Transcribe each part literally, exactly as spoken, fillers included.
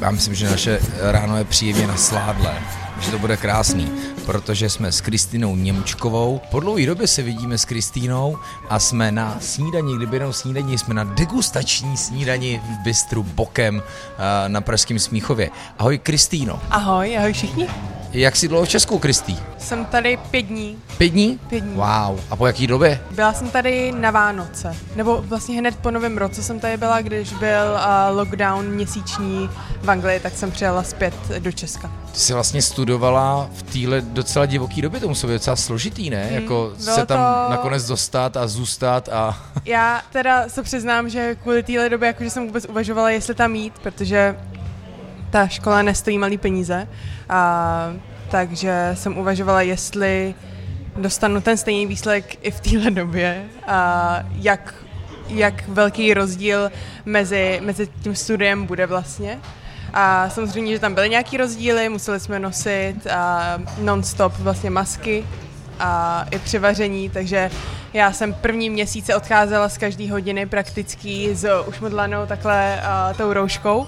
Já myslím, že naše ráno je příjemně nasládlé, že to bude krásný, protože jsme s Kristýnou Němčkovou. Po dlouhé době se vidíme s Kristýnou a jsme na snídani, kdyby jenom snídani, jsme na degustační snídani v bistru Bokem na Pražském Smíchově. Ahoj Kristýno. Ahoj, ahoj všichni. Jak jsi dlouho v Česku, Kristý? Jsem tady pět dní. Pět dní? Pět dní. Wow. A po jaký době? Byla jsem tady na Vánoce. Nebo vlastně hned po novém roce jsem tady byla, když byl lockdown měsíční v Anglii, tak jsem přijela zpět do Česka. Ty jsi vlastně studovala v téhle docela divoký době, to muselo být docela složitý, ne? Hmm, jako se tam to... nakonec dostat a zůstat a... Já teda se přiznám, že kvůli téhle době, jakože jsem vůbec uvažovala, jestli tam jít, protože... Ta škola nestojí malý peníze, a, takže jsem uvažovala, jestli dostanu ten stejný výsledek i v téhle době, a jak, jak velký rozdíl mezi, mezi tím studiem bude vlastně. A samozřejmě, že tam byly nějaký rozdíly, museli jsme nosit a non-stop vlastně masky a i při vaření, takže já jsem první měsíce odcházela z každý hodiny prakticky s ušmudlanou takhle a, tou rouškou.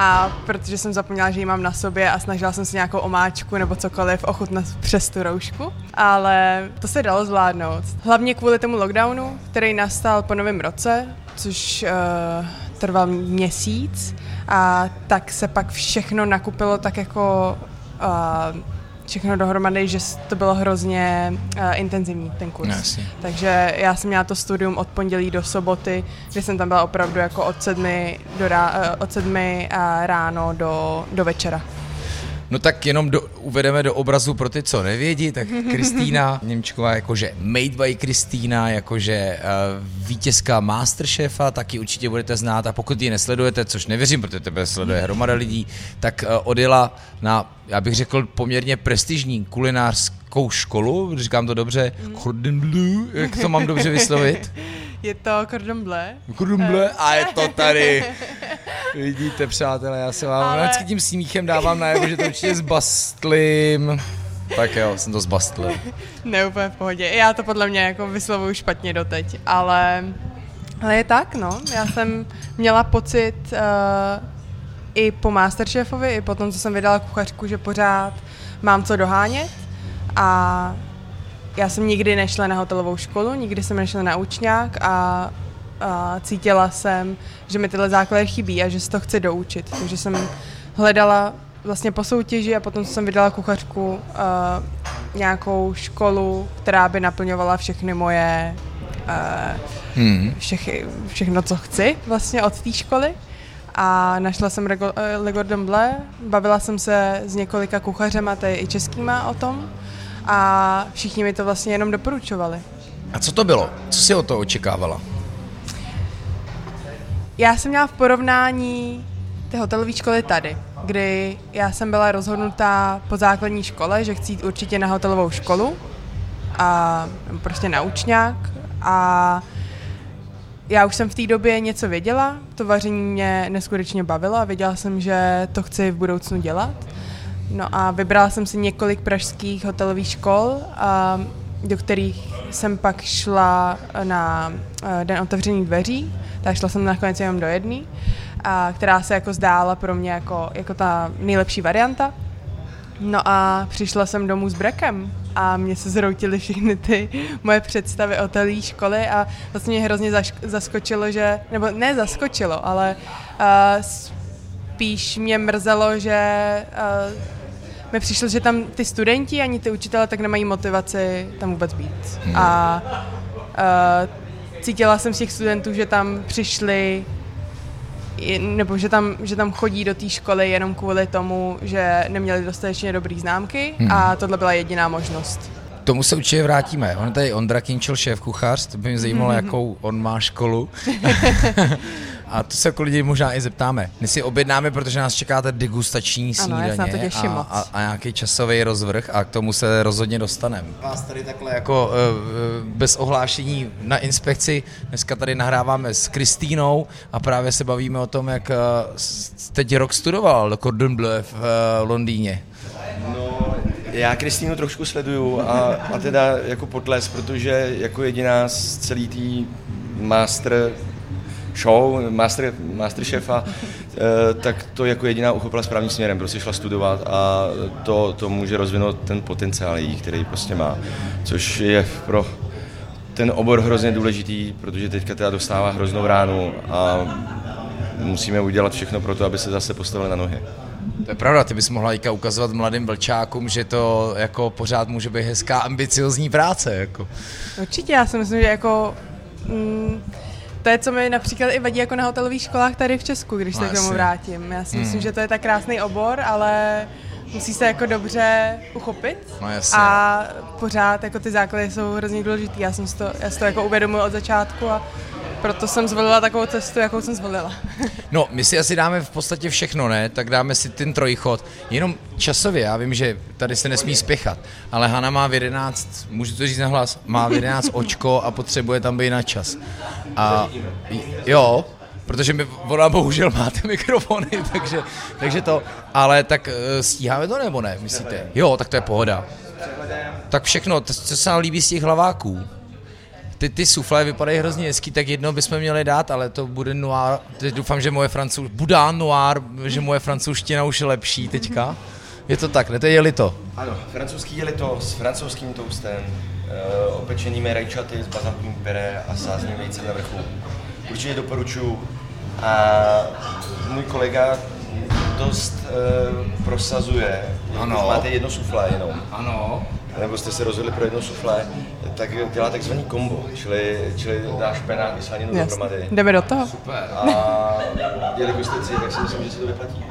A protože jsem zapomněla, že ji mám na sobě a snažila jsem si nějakou omáčku nebo cokoliv ochutnat přes tu roušku, ale to se dalo zvládnout. Hlavně kvůli tomu lockdownu, který nastal po novém roce, což uh, trval měsíc, a tak se pak všechno nakupilo tak jako uh, všechno dohromady, že to bylo hrozně uh, intenzivní ten kurz. Jasně. Takže já jsem měla to studium od pondělí do soboty, kde jsem tam byla opravdu jako od sedmi, do rá, uh, od sedmi uh, ráno do, do večera. No tak jenom do, uvedeme do obrazu pro ty, co nevědí, tak Kristýna Němčková, jakože made by Kristýna, jakože uh, vítězka Masterchefa, taky určitě budete znát, a pokud ji nesledujete, což nevěřím, protože tebe sleduje hromada lidí, tak uh, odjela na, já bych řekl, poměrně prestižní kulinářskou školu, říkám to dobře, Cordon Bleu, jak to mám dobře vyslovit? Je to Cordon Bleu. Cordon Bleu a je to tady. Vidíte, přátelé, já se vám ale... vždycky tím smíchem dávám najevo, že to určitě zbastlím. Tak jo, jsem to zbastlil. Ne, úplně v pohodě. Já to podle mě jako vyslovuju špatně doteď, ale, ale je tak, no. Já jsem měla pocit uh, i po Masterchefovi, i po tom, co jsem vydala kuchařku, že pořád mám co dohánět a já jsem nikdy nešla na hotelovou školu, nikdy jsem nešla na učňák a, a cítila jsem, že mi tyhle základy chybí a že si to chci doučit. Takže jsem hledala vlastně po soutěži a potom jsem vydala kuchařku uh, nějakou školu, která by naplňovala všechny moje, uh, hmm. všechy, všechno, co chci vlastně od té školy. A našla jsem Rego, uh, Le Cordon Bleu, bavila jsem se s několika kuchařema, tady i českýma o tom. A všichni mi to vlastně jenom doporučovali. A co to bylo? Co jsi o to očekávala? Já jsem měla v porovnání té hotelové školy tady, kdy já jsem byla rozhodnutá po základní škole, že chci jít určitě na hotelovou školu, a prostě na učňák. A já už jsem v té době něco věděla, to vaření mě neskutečně bavilo a věděla jsem, že to chci v budoucnu dělat. No a vybrala jsem si několik pražských hotelových škol, do kterých jsem pak šla na den otevřených dveří, tak šla jsem nakonec jenom do jedné, která se jako zdála pro mě jako, jako ta nejlepší varianta. No a přišla jsem domů s brekem a mě se zroutily všechny ty moje představy o té školy a vlastně mě hrozně zašk- zaskočilo, že, nebo ne zaskočilo, ale uh, spíš mě mrzelo, že uh, mi přišlo, že tam ty studenti ani ty učitelé tak nemají motivaci tam vůbec být. Hmm. A uh, cítila jsem z těch studentů, že tam přišli, nebo že tam, že tam chodí do té školy jenom kvůli tomu, že neměli dostatečně dobrý známky, hmm. a tohle byla jediná možnost. Tomu se určitě vrátíme. On tady Ondra Kinčel, šéf kuchař, to by mě zajímalo, hmm. jakou on má školu. A to se jako lidi možná i zeptáme. My si objednáme, protože nás čeká ta degustační snídaně, ano, a, a, a nějaký časový rozvrh a k tomu se rozhodně dostaneme. Vás tady takhle jako bez ohlášení na inspekci. Dneska tady nahráváme s Kristýnou a právě se bavíme o tom, jak teď rok studoval do Cordon Bleu v Londýně. No, já Kristýnu trošku sleduju a, a teda jako potles, protože jako jediná z celý tý master... show, master, masterchefa, tak to jako jediná uchopila správným směrem, prostě šla studovat a to, to může rozvinout ten potenciál její, který prostě má, což je pro ten obor hrozně důležitý, protože teďka teda dostává hroznou ránu a musíme udělat všechno pro to, aby se zase postavili na nohy. To je pravda, ty bys mohla Jika ukazovat mladým vlčákům, že to jako pořád může být hezká ambiciozní práce. Jako. Určitě, já si myslím, že jako... Mm, to je, co mi například i vadí jako na hotelových školách tady v Česku, když no, se k tomu vrátím. Já si myslím, mm. že to je tak krásný obor, ale musí se jako dobře uchopit no, a pořád jako ty základy jsou hrozně důležitý. Já jsem si to, já si to jako uvědomuji od začátku a proto jsem zvolila takovou cestu, jakou jsem zvolila. No, my si asi dáme v podstatě všechno, ne? Tak dáme si ten trojchod. Jenom časově, já vím, že tady se nesmí spěchat, ale Hana má v jedenáct, můžu to říct na hlas, má v jedenáct očko a potřebuje tam být na čas. A jo, protože my, ona bohužel má ty mikrofony, takže, takže to, ale tak stíháme to nebo ne, myslíte? Jo, tak to je pohoda. Tak všechno, co se nám líbí z těch hlaváků? Ty, ty suflé vypadají hrozně hezký, tak jedno bychom měli dát, ale to bude noir. Teď doufám, že moje francouz... Budán noir, že moje francouzština už je lepší teďka. Je to tak, ne? To je jelito. Ano, francouzský jelito s francouzským toastem, e, opečenými rajčaty s bazaltním pyré a sázným vejcem na vrchu. Určitě doporučuji. A můj kolega dost e, prosazuje. Ano. Máte jedno suflé jenom. Ano. Nebo jste se rozhodli pro jedno suflé, tak dělá takzvaný kombo, čili, čili dáš penát i slaninu dohromady. Jdeme do toho. Super. A jelikož jste cíl, tak si myslím, že se to vyplatí.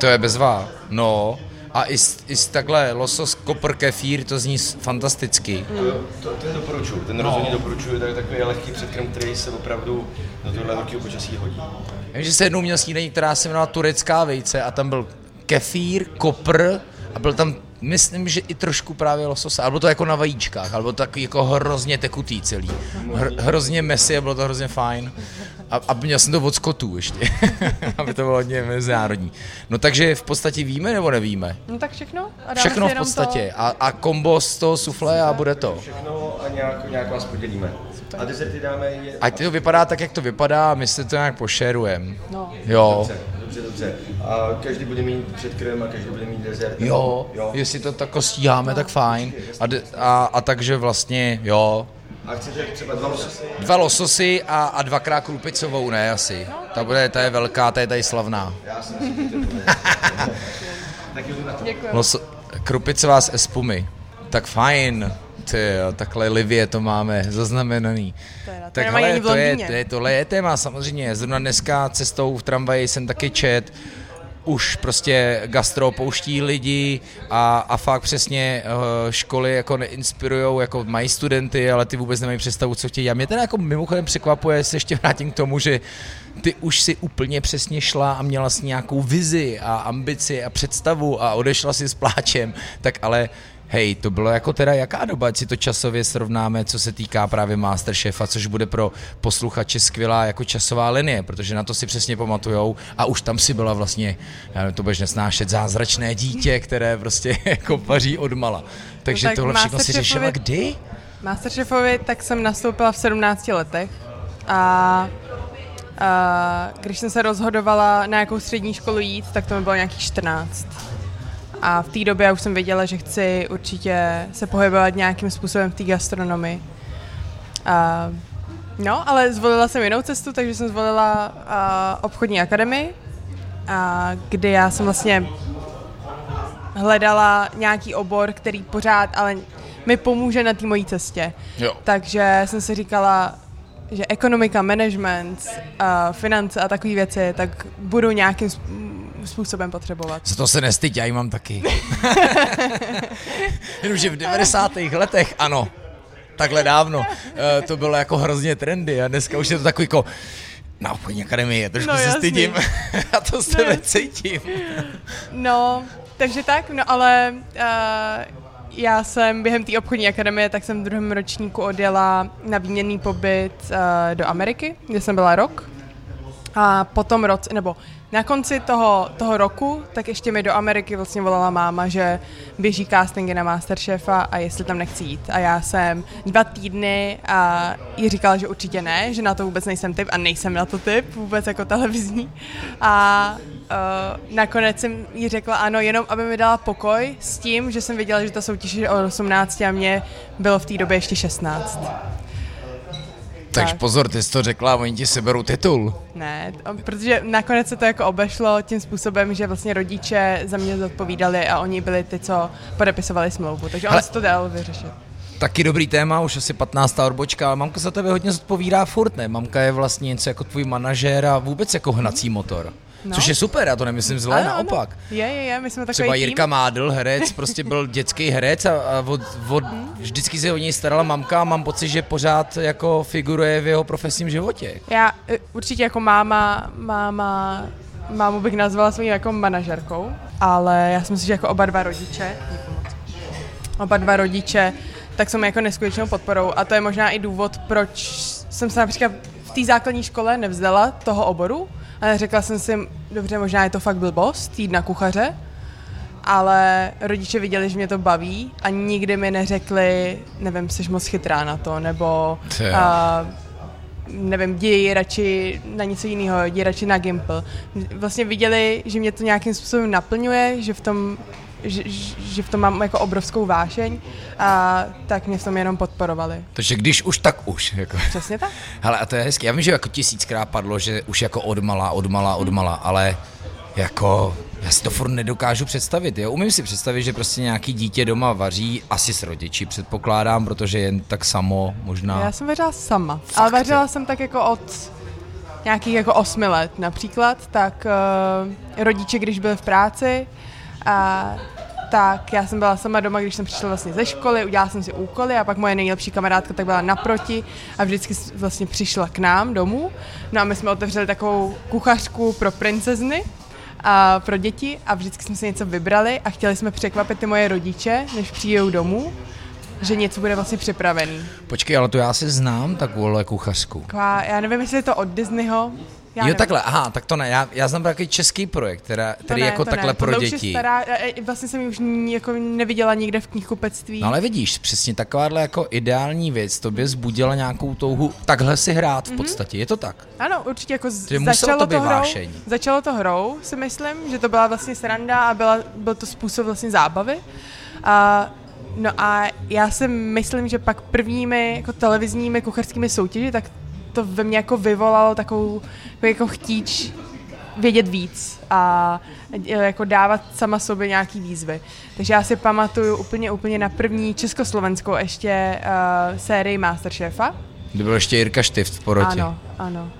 To je bezvá. No a i, i takhle losos, kopr, kefír, to zní fantasticky. Mm. To, to je doporučuji, ten rozhodně no. doporučuji, tak takový lehký předkrm, který se opravdu do tohle horkého počasí hodí. Vím, že se jednou měl snídaní, která se jmenovala turecká vejce a tam byl kefír, kopr a byl tam myslím, že i trošku právě lososa, ale bylo to jako na vajíčkách, ale bylo to takový jako hrozně tekutý celý, Hr, hrozně messy a bylo to hrozně fajn a, a měl jsem to od skotů ještě, aby to bylo hodně mezinárodní. No takže v podstatě víme nebo nevíme? No tak všechno. A všechno v podstatě to... a, a kombo z toho suflé a bude to. Všechno a nějak, nějak vás podělíme. A dezerty dáme... Je... Ať to vypadá tak, jak to vypadá, my se to nějak pošerujeme. No. Jo. Dobře, dobře. A každý bude mít předkrm a každý bude mít dezert. Jo, jo. Jestli to tako stíháme, tak fajn. A, a, a takže vlastně, jo. A chcete třeba dva lososy? Dva lososy a, a dvakrát krupicovou, ne asi. Ta, bude, ta je velká, ta je tady slavná. Já si myslím, tak jdu na to. Loso, krupicová z espumy. Tak fajn. Jo, takhle livě to máme zaznamenaný. Teda, tak hele, to je, to je, tohle je téma samozřejmě. Zrovna dneska cestou v tramvaji jsem taky čet. Už prostě gastro pouští lidi a, a fakt přesně školy jako neinspirujou, jako mají studenty, ale ty vůbec nemají představu, co chtějí. A mě teda jako mimochodem překvapuje, se ještě vrátím k tomu, že ty už si úplně přesně šla a měla si nějakou vizi a ambici a představu a odešla si s pláčem, tak ale hej, to bylo jako teda jaká doba, ať si to časově srovnáme, co se týká právě Masterchefa, což bude pro posluchače skvělá jako časová linie, protože na to si přesně pamatujou a už tam si byla vlastně, já nevím, to budeš nesnášet, zázračné dítě, které prostě jako paří odmala. Takže no tak tohle všechno si řešila kdy? Masterchefovi tak jsem nastoupila v sedmnácti letech a, a když jsem se rozhodovala, na jakou střední školu jít, tak to mi bylo nějakých čtrnáct. A v té době já už jsem věděla, že chci určitě se pohybovat nějakým způsobem v té gastronomii. A, no, ale zvolila jsem jinou cestu, takže jsem zvolila a, obchodní akademii, a, kdy já jsem vlastně hledala nějaký obor, který pořád ale mi pomůže na té mojí cestě. Jo. Takže jsem si říkala, že ekonomika, management, a, finance a takové věci, tak budou nějakým způsobem potřebovat. Za to se nestyď, já ji mám taky. Jenomže v devadesátých letech, ano, takhle dávno, to bylo jako hrozně trendy a dneska už je to takový jako na obchodní akademii, trošku no, se stydím a to se no, necítím. No, takže tak, no ale uh, já jsem během té obchodní akademie, tak jsem v druhém ročníku odjela na výměnný pobyt uh, do Ameriky, kde jsem byla rok a potom roce, nebo Na konci toho, toho roku, tak ještě mi do Ameriky vlastně volala máma, že běží castingy na Masterchefa a jestli tam nechci jít. A já jsem dva týdny a jí říkala, že určitě ne, že na to vůbec nejsem typ a nejsem na to typ, vůbec jako televizní. A uh, nakonec jsem jí řekla ano, jenom aby mi dala pokoj s tím, že jsem věděla, že ta soutěž je o osmnácti a mě bylo v té době ještě šestnáct. Takže tak. Pozor, ty jsi to řekla, oni ti seberou titul. Ne, protože nakonec se to jako obešlo tím způsobem, že vlastně rodiče za mě zodpovídali a oni byli ty, co podepisovali smlouvu, takže on se to dal vyřešit. Taky dobrý téma, už asi patnáctá odbočka, ale mamka za tebe hodně zodpovídá furt, ne? Mamka je vlastně něco jako tvůj manažér a vůbec jako hnací motor. No. Což je super, já to nemyslím zle, ano, naopak. Ano. Je, je, je, my jsme takový třeba tým. Jirka Mádl, herec, prostě byl dětský herec a, a od, od, hmm. vždycky se o něj starala mamka a mám pocit, že pořád jako figuruje v jeho profesním životě. Já určitě jako máma, máma, mámu bych nazvala svou jako manažerkou, ale já si myslím, že jako oba dva rodiče, oba dva rodiče, tak jsou mi jako neskutečnou podporou a to je možná i důvod, proč jsem se například v té základní škole nevzdala toho oboru, ale řekla jsem si, dobře, možná je to fakt blbost, jít na kuchaře, ale rodiče viděli, že mě to baví a nikdy mi neřekli, nevím, jsi moc chytrá na to, nebo a, nevím, děj radši na něco jiného, děj radši na Gimple. Vlastně viděli, že mě to nějakým způsobem naplňuje, že v tom, že, že v tom mám jako obrovskou vášeň a tak mě v tom jenom podporovali. Takže když už, tak už. Jako. Přesně tak. Hele, a to je hezký. Já vím, že jako tisíckrát padlo, že už jako odmala, odmala, odmala, ale jako já si to furt nedokážu představit. Jo? Umím si představit, že prostě nějaký dítě doma vaří, asi s rodiči předpokládám, protože jen tak samo možná. Já jsem vařila sama, fakt, ale vařila jsem tak jako od nějakých jako osmi let například, tak uh, rodiče, když byli v práci, a tak já jsem byla sama doma, když jsem přišla vlastně ze školy, udělala jsem si úkoly a pak moje nejlepší kamarádka tak byla naproti a vždycky vlastně přišla k nám domů. No a my jsme otevřeli takovou kuchařku pro princezny a pro děti a vždycky jsme si něco vybrali a chtěli jsme překvapit ty moje rodiče, než přijdou domů, že něco bude vlastně připravený. Počkej, ale to já si znám takovou kuchařku. Taková, já nevím, jestli je to od Disneyho. Já jo, nevím. Takhle, aha, tak to ne, já, já znám takový český projekt, teda, který ne, jako takhle ne. Pro děti. Stará, vlastně jsem ji už jako neviděla nikde v knihkupectví. No ale vidíš, přesně takováhle jako ideální věc, tobě zbudila nějakou touhu takhle si hrát v podstatě, mm-hmm. Je to tak? Ano, určitě, jako z- začalo, to hrou, začalo to hrou, si myslím, že to byla vlastně sranda a byla, byl to způsob vlastně zábavy. A no a já si myslím, že pak prvními jako televizními kuchařskými soutěži, tak to ve mně jako vyvolalo takovou jako chtíč vědět víc a jako dávat sama sobě nějaký výzvy. Takže já si pamatuju úplně, úplně na první československou ještě uh, sérii Masterchefa. Kdy byl ještě Jirka Štift v porotě. Ano, ano.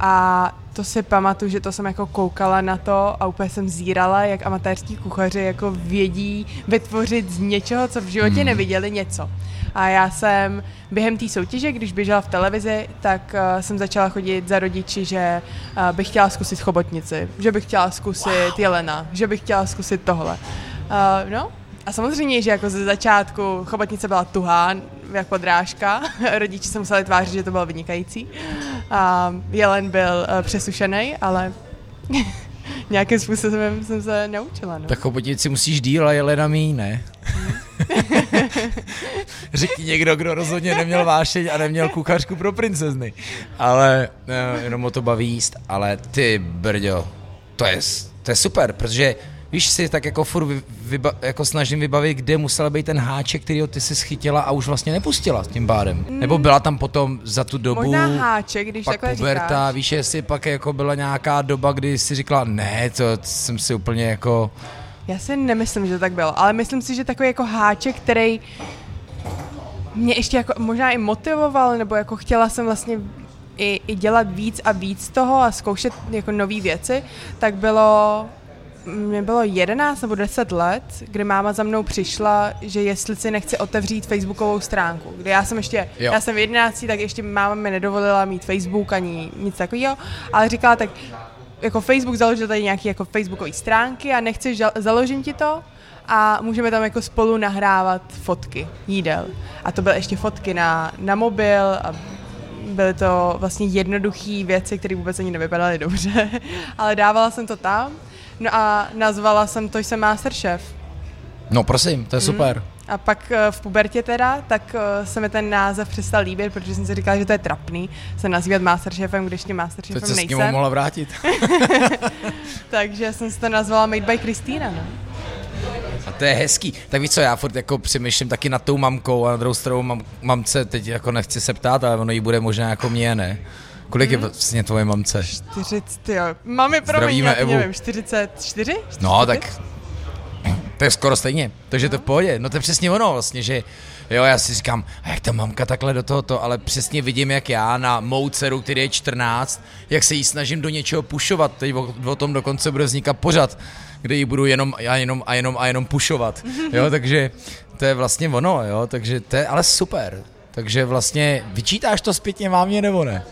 A to si pamatuju, že to jsem jako koukala na to a úplně jsem zírala, jak amatérští kuchaři jako vědí vytvořit z něčeho, co v životě hmm. neviděli něco. A já jsem během té soutěže, když běžela v televizi, tak uh, jsem začala chodit za rodiči, že uh, bych chtěla zkusit chobotnici, že bych chtěla zkusit wow. jelena, že bych chtěla zkusit tohle. Uh, no a samozřejmě, že jako ze začátku chobotnice byla tuhá, jak podrážka, rodiči se museli tvářit, že to bylo vynikající. Uh, jelen byl uh, přesušený, ale nějakým způsobem jsem se naučila. No. Tak chobotnici musíš díl a jelena míň, ne? Řekni někdo, kdo rozhodně neměl vášeň a neměl kuchařku pro princezny. Ale no, jenom o to baví jíst. Ale ty brďo, to je, to je super, protože víš si, tak jako furt vyba, jako snažím vybavit, kde musel být ten háček, kterýho ty jsi chytila a už vlastně nepustila tím pádem. Mm. Nebo byla tam potom za tu dobu, možná háček, když pak takhle puberta, říkáš. Víš, jestli pak jako byla nějaká doba, kdy jsi říkala, ne, to jsem si úplně jako... Já si nemyslím, že to tak bylo, ale myslím si, že takový jako háček, který mě ještě jako možná i motivoval, nebo jako chtěla jsem vlastně i, i dělat víc a víc toho a zkoušet jako nové věci, tak bylo, mě bylo jedenáct nebo deset let, kdy máma za mnou přišla, že jestli si nechci otevřít facebookovou stránku, kde já jsem ještě, jo. já jsem v jedenácti, tak ještě máma mi nedovolila mít Facebook ani nic takového, ale říkala tak, jako Facebook založil tady nějaké jako facebookové stránky a nechceš, žal- založím ti to a můžeme tam jako spolu nahrávat fotky jídel. A to byly ještě fotky na, na mobil a Byly to vlastně jednoduché věci, které vůbec ani nevypadaly dobře, ale dávala jsem to tam. No a nazvala jsem to, že jsem Masterchef. No prosím, to je super. Mm. A pak v pubertě teda, tak se mi ten název přestal líbit, protože jsem si říkala, že to je trapný se nazývat Masterchefem, když tím Masterchefem nejsem. Teď se s tím mohla vrátit. Takže jsem se to nazvala Made by Kristýna, no. A to je hezký. Tak víš co, já furt jako přemýšlím taky nad tou mamkou a na druhou stranu mam, mamce, teď jako nechci se ptát, ale ono jí bude možná jako mě, ne? Kolik hmm. je vlastně tvoje mamce? čtyřicet, jo. Mami, promiň, já nevím, čtyřicet čtyři? No, tak... To je skoro stejně, takže to je v pohodě. No to je přesně ono vlastně, že jo, já si říkám, a jak ta mamka takhle do tohoto, ale přesně vidím, jak já na mou dceru, který je čtrnáct, jak se jí snažím do něčeho pušovat. Teď o, o tom dokonce bude vznikat pořad, kde ji budu jenom a jenom a jenom a jenom pušovat, jo, takže to je vlastně ono, jo, takže to je ale super. Takže vlastně vyčítáš to zpětně mámě nebo ne?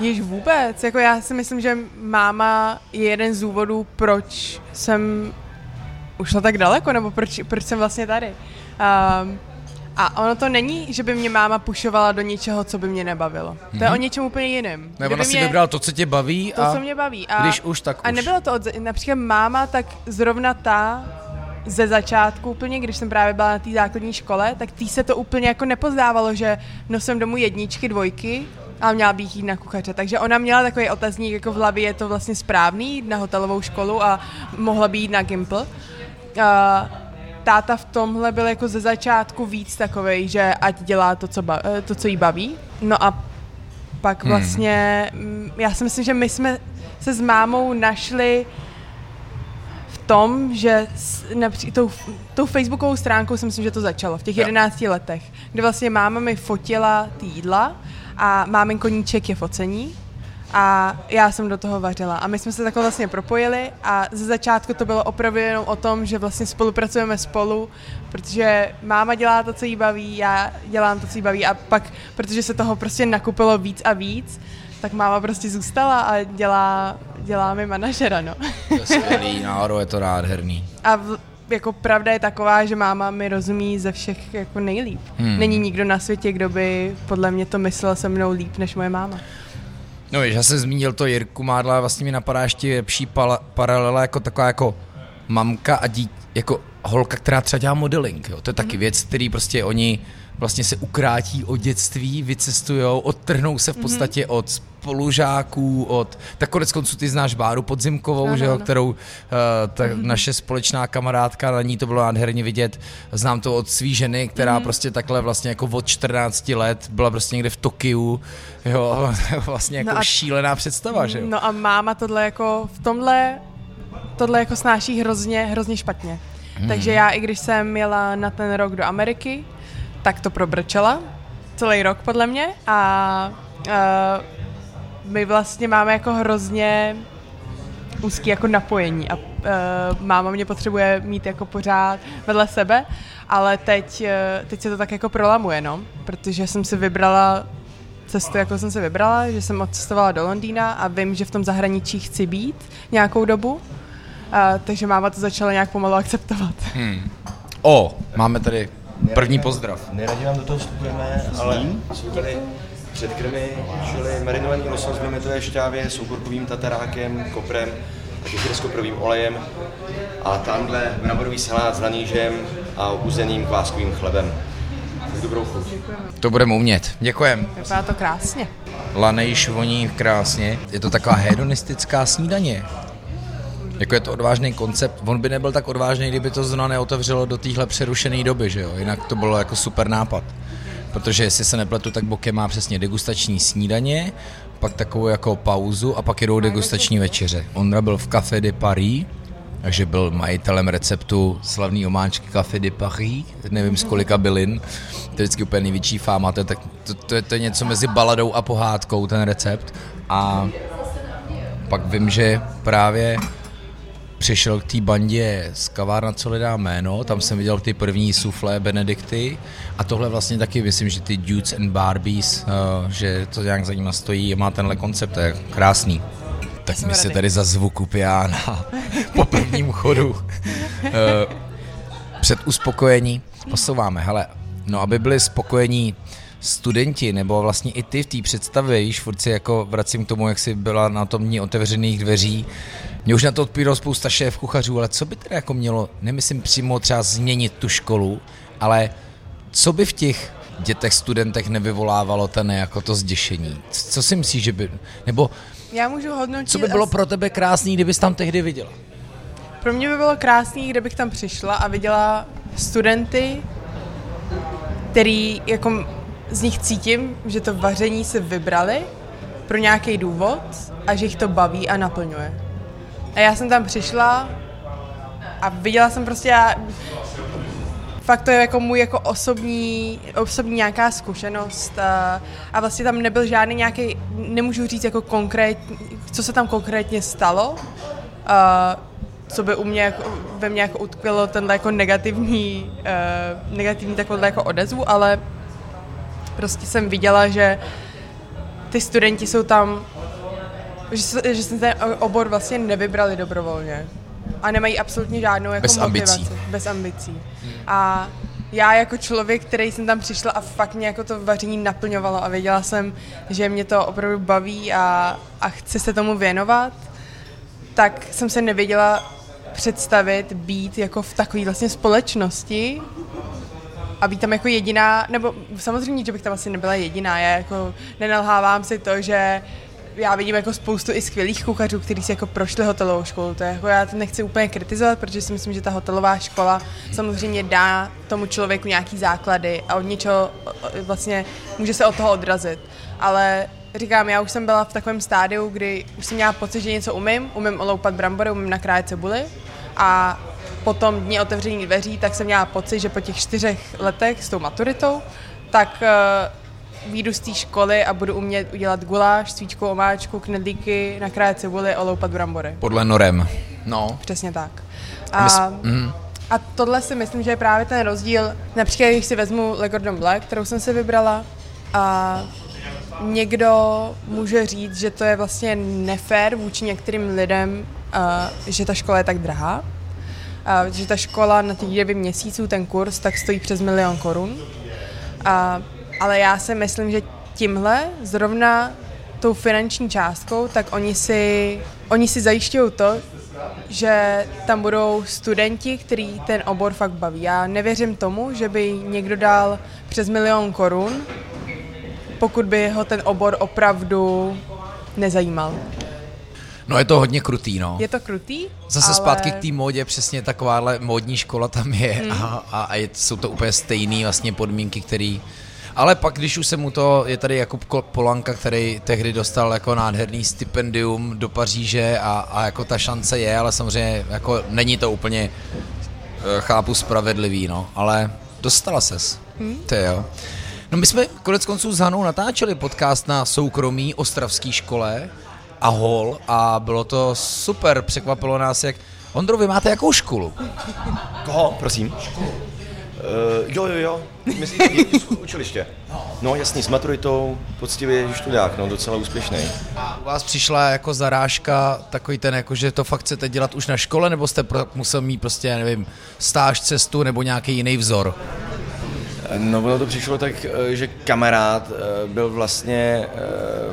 Již vůbec, jako já si myslím, že máma je jeden z důvodů, proč jsem... Už šla tak daleko, nebo proč, proč jsem vlastně tady? Um, a ono to není, že by mě máma pušovala do něčeho, co by mě nebavilo. Mm-hmm. To je o něčem úplně jiném. Nebo ona si vybral to, co tě baví, to, a co mě baví. A když už, tak už. A nebylo to od, například máma, tak zrovna ta ze začátku úplně, když jsem právě byla na té základní škole, tak tý se to úplně jako nepozdávalo, že nosím domů jedničky, dvojky, a měla být jít na kuchaře, takže ona měla takový otazník jako v hlavě, je to vlastně správný jít na hotelovou školu a mohla být jít na Gimpl. Uh, táta v tomhle byl jako ze začátku víc takovej, že ať dělá to, co, ba- to, co jí baví. No a pak vlastně, hmm. já si myslím, že my jsme se s mámou našli v tom, že s, napří- tou, tou facebookovou stránkou si myslím, že to začalo v těch jedenácti jo. letech, kdy vlastně máma mi fotila ty jídla a mámin koníček je focení. A já jsem do toho vařila. A my jsme se takhle vlastně propojili a ze začátku to bylo opravdu jenom o tom, že vlastně spolupracujeme spolu, protože máma dělá to, co jí baví, já dělám to, co jí baví a pak, protože se toho prostě nakupilo víc a víc, tak máma prostě zůstala a dělá, dělá mi manažera, no. To je skvělý, náhodou je to nádherný. A v, jako pravda je taková, že máma mi rozumí ze všech jako nejlíp. Hmm. Není nikdo na světě, kdo by podle mě to myslel se mnou líp než moje máma. No víš, já jsem zmínil to Jirku Mádla, vlastně mi napadá ještě lepší pala, paralela jako taková jako mamka a dítě, jako holka, která třeba dělá modeling, jo. To je taky věc, který prostě oni vlastně se ukrátí od dětství, vycestujou, odtrhnou se v podstatě mm-hmm. od spolužáků, od... Tak konec konců ty znáš Báru Podzimkovou, no, že, no. kterou uh, ta mm-hmm. naše společná kamarádka, na ní to bylo nádherně vidět, znám to od svý ženy, která mm-hmm. prostě takhle vlastně jako od čtrnácti let byla prostě někde v Tokiu, jo, vlastně jako no a, šílená představa, že jo. No a máma tohle jako v tomhle, tohle jako snáší hrozně, hrozně špatně. Mm-hmm. Takže já, i když jsem jela na ten rok do Ameriky, tak to probrčela celý rok podle mě a, a my vlastně máme jako hrozně úzký jako napojení a, a máma mě potřebuje mít jako pořád vedle sebe, ale teď, teď se to tak jako prolamuje, no, protože jsem si vybrala cestu, jako jsem si vybrala, že jsem odcestovala do Londýna a vím, že v tom zahraničí chci být nějakou dobu, a, takže máma to začala nějak pomalu akceptovat. Hmm. O, máme tady první pozdrav. Neradi vám do toho vstupujeme, ale jsou tady předkrmy, čili marinovaný losos v limitové šťávě s okurkovým tatarákem, koprem, taky s koprovým olejem a tamhle bramborový salát s lanížem a obuzeným kváskovým chlebem. Tak dobrou chuť. To budeme umět. Děkujeme. Vypadá to krásně. Lanejš voní krásně. Je to taková hedonistická snídaně. Jako je to odvážný koncept, on by nebyl tak odvážný, kdyby to zrovna neotevřelo do téhle přerušené doby, že jo, jinak to bylo jako super nápad, protože jestli se nepletu, tak Bokem má přesně degustační snídaně, pak takovou jako pauzu a pak jedou degustační večeře. Ondra byl v Café de Paris, takže byl majitelem receptu slavný omáčky Café de Paris, nevím z kolika bylin, to je vždycky úplně největší fáma, to je, tak, to, to, je, to je něco mezi baladou a pohádkou ten recept a pak vím, že právě přišel k té bandě z kavárna, co lidá jméno, tam jsem viděl ty první suflé Benedikty a tohle vlastně taky myslím, že ty Dudes and Barbies, uh, že to nějak za nima stojí a má tenhle koncept, to je krásný. Tak my se tady za zvuku piána po prvním chodu uh, před uspokojení posouváme, hele, no aby byli spokojení studenti, nebo vlastně i ty v té představě, víš, furt si jako vracím k tomu, jak jsi byla na tom dní otevřených dveří. Mě už na to odpíralo spousta šéf kuchařů, ale co by teda jako mělo, nemyslím přímo třeba změnit tu školu, ale co by v těch dětech, studentech nevyvolávalo ten jako to zděšení? Co si myslíš, že by, nebo já můžu hodnotit, co by bylo pro tebe krásný, kdybys tam tehdy viděla? Pro mě by bylo krásný, kdybych tam přišla a viděla studenty, který jako z nich cítím, že to vaření si vybrali pro nějaký důvod a že jich to baví a naplňuje. A já jsem tam přišla a viděla jsem prostě, já, fakt to je jako můj jako osobní, osobní nějaká zkušenost a, a vlastně tam nebyl žádný nějaký, nemůžu říct jako konkrétní, co se tam konkrétně stalo, a, co by u mě jako, ve mně jako utkvilo tenhle jako negativní, uh, negativní takovouhle jako odezvu, ale prostě jsem viděla, že ty studenti jsou tam, že, že jsem ten obor vlastně nevybrali dobrovolně a nemají absolutně žádnou jako bez motivaci. Ambicí. Bez ambicí. Hmm. A já jako člověk, který jsem tam přišla a fakt mě jako to vaření naplňovalo a věděla jsem, že mě to opravdu baví a, a chci se tomu věnovat, tak jsem se nevěděla představit být jako v takové vlastně společnosti a být tam jako jediná, nebo samozřejmě, že bych tam asi nebyla jediná, já jako nenalhávám si to, že já vidím jako spoustu i skvělých kuchařů, kteří si jako prošli hotelovou školu, to je jako já to nechci úplně kritizovat, protože si myslím, že ta hotelová škola samozřejmě dá tomu člověku nějaký základy a od něčeho vlastně může se od toho odrazit, ale říkám, já už jsem byla v takovém stádiu, kdy už jsem měla pocit, že něco umím, umím oloupat brambory, umím nakrájet cibuli a potom dní otevření dveří, tak jsem měla pocit, že po těch čtyřech letech s tou maturitou, tak uh, vyjdu z té školy a budu umět udělat guláš, svíčku, omáčku, knedlíky, nakrájet cibuli, oloupat brambory. Podle norem. No. Přesně tak. A, Mys- mm. a tohle si myslím, že je právě ten rozdíl. Například, když si vezmu Le Cordon Bleu, kterou jsem si vybrala a někdo může říct, že to je vlastně nefér vůči některým lidem, že ta škola je tak drahá, že ta škola na těch devět měsíců, ten kurz, tak stojí přes milion korun. Ale já si myslím, že tímhle, zrovna tou finanční částkou, tak oni si, oni si zajišťují to, že tam budou studenti, který ten obor fakt baví. Já nevěřím tomu, že by někdo dal přes milion korun, pokud by ho ten obor opravdu nezajímal. No je to hodně krutý, no. Je to krutý? Zase ale... zpátky k té módě, přesně takováhle módní škola tam je hmm. a, a, a je, jsou to úplně stejné vlastně podmínky, který... Ale pak, když už se mu to... Je tady Jakub Polanka, který tehdy dostal jako nádherný stipendium do Paříže a, a jako ta šance je, ale samozřejmě jako není to úplně, chápu, spravedlivý, no. Ale dostala ses. Hmm. To jo. No my jsme konec konců s Hanou natáčeli podcast na soukromí ostravské škole a hol a bylo to super, překvapilo nás jak... Ondro, vy máte jakou školu? Koho, prosím? Školu. Uh, jo, jo, jo, myslíš, učiliště. No jasný, s maturitou, poctivě študák, no docela úspěšný. A u vás přišla jako zarážka takový ten, jako, že to fakt chcete dělat už na škole, nebo jste pro, musel mít prostě, nevím, stáž, cestu nebo nějaký jiný vzor? No ono to přišlo tak, že kamarád byl vlastně,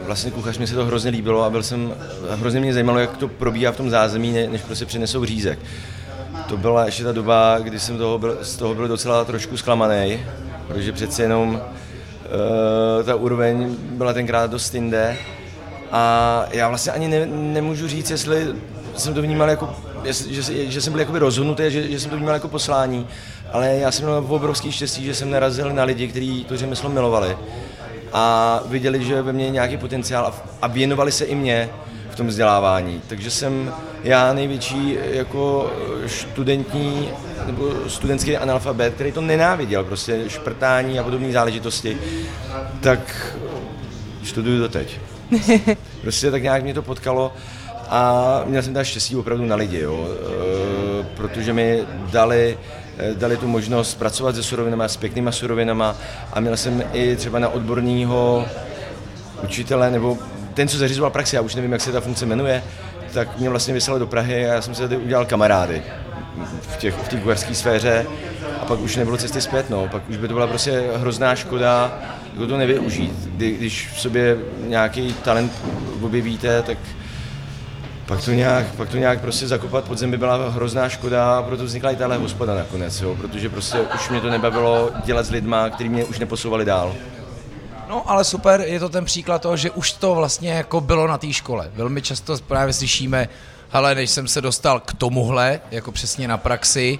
vlastně kuchař, mi se to hrozně líbilo a byl jsem, hrozně mě zajímalo, jak to probíhá v tom zázemí, než prostě přinesou řízek. To byla ještě ta doba, kdy jsem toho byl, z toho byl docela trošku zklamaný, protože přeci jenom uh, ta úroveň byla tenkrát dost jinde a já vlastně ani ne, nemůžu říct, jestli jsem to vnímal jako, že, že jsem byl jakoby rozhodnutý, že, že jsem to vnímal jako poslání, ale já jsem měl obrovský štěstí, že jsem narazil na lidi, kteří to řemeslo milovali a viděli, že ve mně je nějaký potenciál a věnovali se i mně v tom vzdělávání. Takže jsem já největší jako studentní nebo studentský analfabet, který to nenáviděl, prostě šprtání a podobné záležitosti, tak studuju doteď. Prostě tak nějak mě to potkalo. A měl jsem teda štěstí opravdu na lidi, jo, e, protože mi dali, dali tu možnost pracovat se surovinama, s pěknýma surovinama a měl jsem i třeba na odborného učitele, nebo ten, co zařizoval praxi, já už nevím, jak se ta funkce jmenuje, tak mě vlastně vyslal do Prahy a já jsem se tady udělal kamarády v těch, v té kuchařské sféře a pak už nebylo cesty zpět, no, pak už by to byla prostě hrozná škoda jako to nevyužít. Kdy, když v sobě nějaký talent objevíte, tak pak to nějak, pak to nějak prostě zakopat pod zem by byla hrozná škoda, proto vznikla i tahle hospoda nakonec, jo, protože prostě už mě to nebavilo dělat s lidma, kteří mě už neposouvali dál. No ale super, je to ten příklad toho, že už to vlastně jako bylo na té škole. Velmi často právě slyšíme, hele, než jsem se dostal k tomuhle, jako přesně na praxi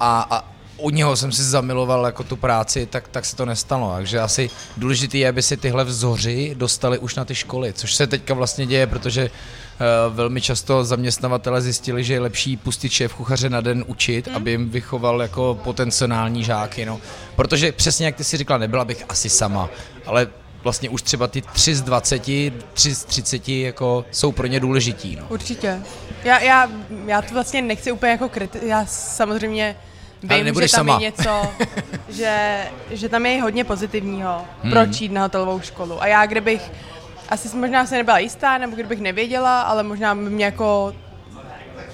a, a od něho jsem si zamiloval jako tu práci, tak, tak se to nestalo. Takže asi důležité je, aby si tyhle vzory dostali už na ty školy, což se teďka vlastně děje, protože uh, velmi často zaměstnavatele zjistili, že je lepší pustit šéf kuchaře na den učit, hmm. aby jim vychoval jako potenciální žáky. No. Protože přesně jak ty si říkala, nebyla bych asi sama, ale vlastně už třeba ty tři z dvaceti, tři z třiceti jako jsou pro ně důležití. No. Určitě. Já, já, já to vlastně nechci úplně jako kriti- já samozřejmě vím, že tam sama. je něco, že, že tam je hodně pozitivního, hmm. proč jít na hotelovou školu. A já kdybych, asi možná se nebyla jistá, nebo kdybych nevěděla, ale možná by mě jako,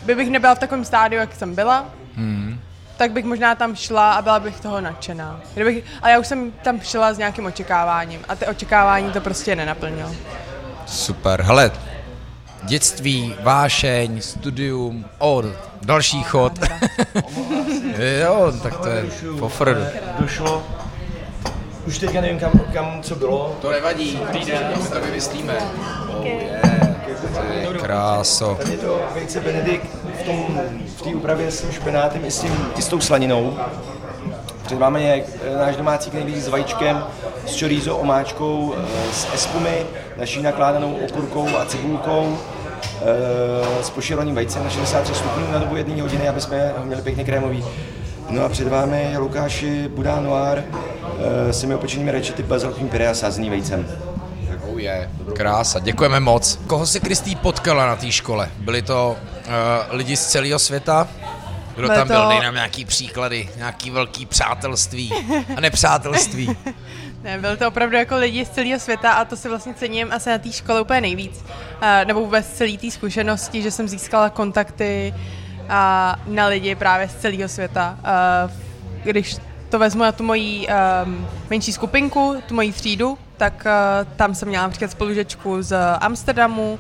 kdybych nebyla v takovém stádiu, jak jsem byla, hmm. tak bych možná tam šla a byla bych toho nadšená. Kdybych, ale já už jsem tam šla s nějakým očekáváním a ty očekávání to prostě nenaplnilo. Super, hele, dětství, vášeň, studium, od, další chod. Jo, tak to je po frdu. Došlo. Už teďka nevím, kam, kam co bylo. To nevadí, týden, my to vymyslíme. Oh, yeah. To kráso. Tady je to vejce Benedikt v té úpravě s tím špenátem i s, tím, i s tou slaninou. Předváme je náš domácí knedlík s vajíčkem, s chorizo, omáčkou, s espumy, naší nakládanou okurkou a cibulkou, s pošíleným vajícem na šedesát tři stupňů na dobu jedné hodiny, aby jsme ho měli pěkně krémový. No a před vámi je Lukáši Buda Noir s těmi opečenými rečety, bazalkovým pyré a sázeným vajícem. Oh yeah, krása, děkujeme moc. Koho se Kristý potkala na té škole? Byli to uh, lidi z celého světa? Kdo tam byl? Dej nám nějaký příklady, nějaký velký přátelství a nepřátelství. Ne, byl to opravdu jako lidi z celého světa a to si vlastně cením asi na té škole úplně nejvíc. Nebo vůbec celý té zkušenosti, že jsem získala kontakty na lidi právě z celého světa. Když to vezmu na tu moji menší skupinku, tu moji třídu, tak tam jsem měla například spolužečku z Amsterdamu,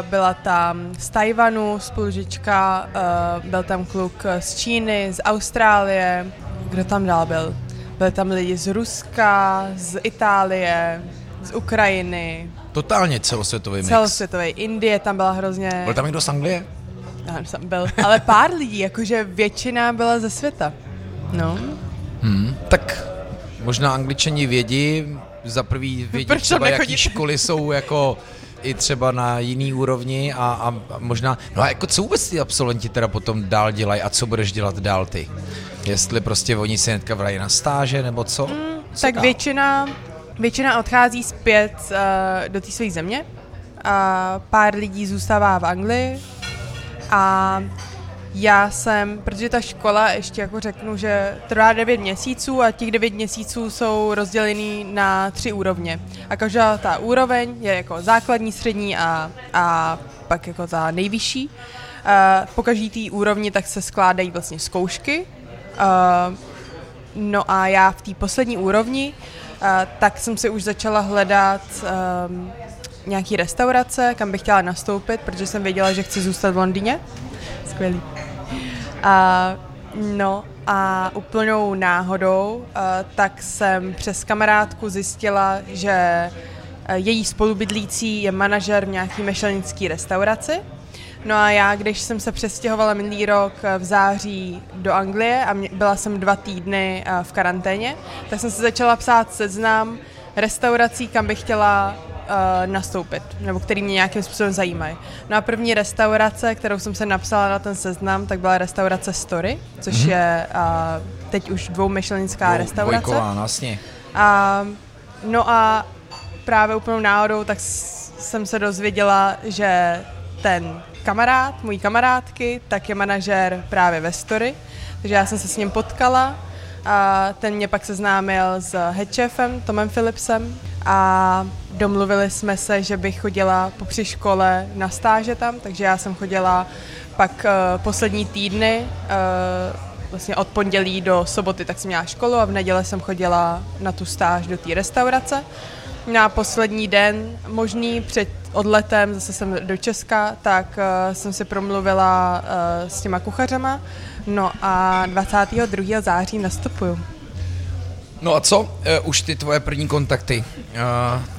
Uh, byla tam z Tajvanu spolužička, uh, byl tam kluk z Číny, z Austrálie, kdo tam dál byl? Byli tam lidi z Ruska, z Itálie, z Ukrajiny. Totálně celosvětový mix. Celosvětový, Indie tam byla hrozně. Byl tam někdo z Anglie? Já jsem byl, ale pár lidí, jakože většina byla ze světa. No. Hmm, tak možná Angličani vědí, za prvý vědí třeba, jaký školy jsou jako i třeba na jiný úrovni a, a možná, no a jako co vůbec ty absolventi teda potom dál dělají a co budeš dělat dál ty? Jestli prostě oni se hnedka vrají na stáže nebo co? Mm, co tak dál? Většina, většina odchází zpět uh, do té své země a pár lidí zůstává v Anglii a já jsem, protože ta škola ještě jako řeknu, že trvá devět měsíců a těch devět měsíců jsou rozdělený na tři úrovně. A každá ta úroveň je jako základní, střední a, a pak jako ta nejvyšší. Uh, po každý tý úrovni tak se skládají vlastně zkoušky. Uh, no a já v té poslední úrovni uh, tak jsem si už začala hledat um, nějaký restaurace, kam bych chtěla nastoupit, protože jsem věděla, že chci zůstat v Londýně. Skvělý. A, no a úplnou náhodou a, tak jsem přes kamarádku zjistila, že její spolubydlící je manažer v nějaký michelinské restauraci. No a já, když jsem se přestěhovala minulý rok v září do Anglie a mě, byla jsem dva týdny a, v karanténě, tak jsem se začala psát seznam restaurací, kam bych chtěla nastoupit, nebo který mě nějakým způsobem zajímají. No a první restaurace, kterou jsem se napsala na ten seznam, tak byla restaurace Story, což mm-hmm. je uh, teď už dvoumyšlenská restaurace. Dvojková, vlastně. Uh, no a právě úplnou náhodou tak s- jsem se dozvěděla, že ten kamarád, mojí kamarádky, tak je manažér právě ve Story, takže já jsem se s ním potkala a ten mě pak seznámil s headchefem Tomem Phillipsem a domluvili jsme se, že bych chodila po při škole na stáže tam, takže já jsem chodila pak uh, poslední týdny uh, vlastně od pondělí do soboty tak jsem měla školu a v neděle jsem chodila na tu stáž do té restaurace. Na poslední den možný před odletem, zase jsem do Česka, tak uh, jsem se promluvila uh, s těma kuchařema, no a dvacátého druhého září nastupuju. No a co? Uh, už ty tvoje první kontakty. Uh,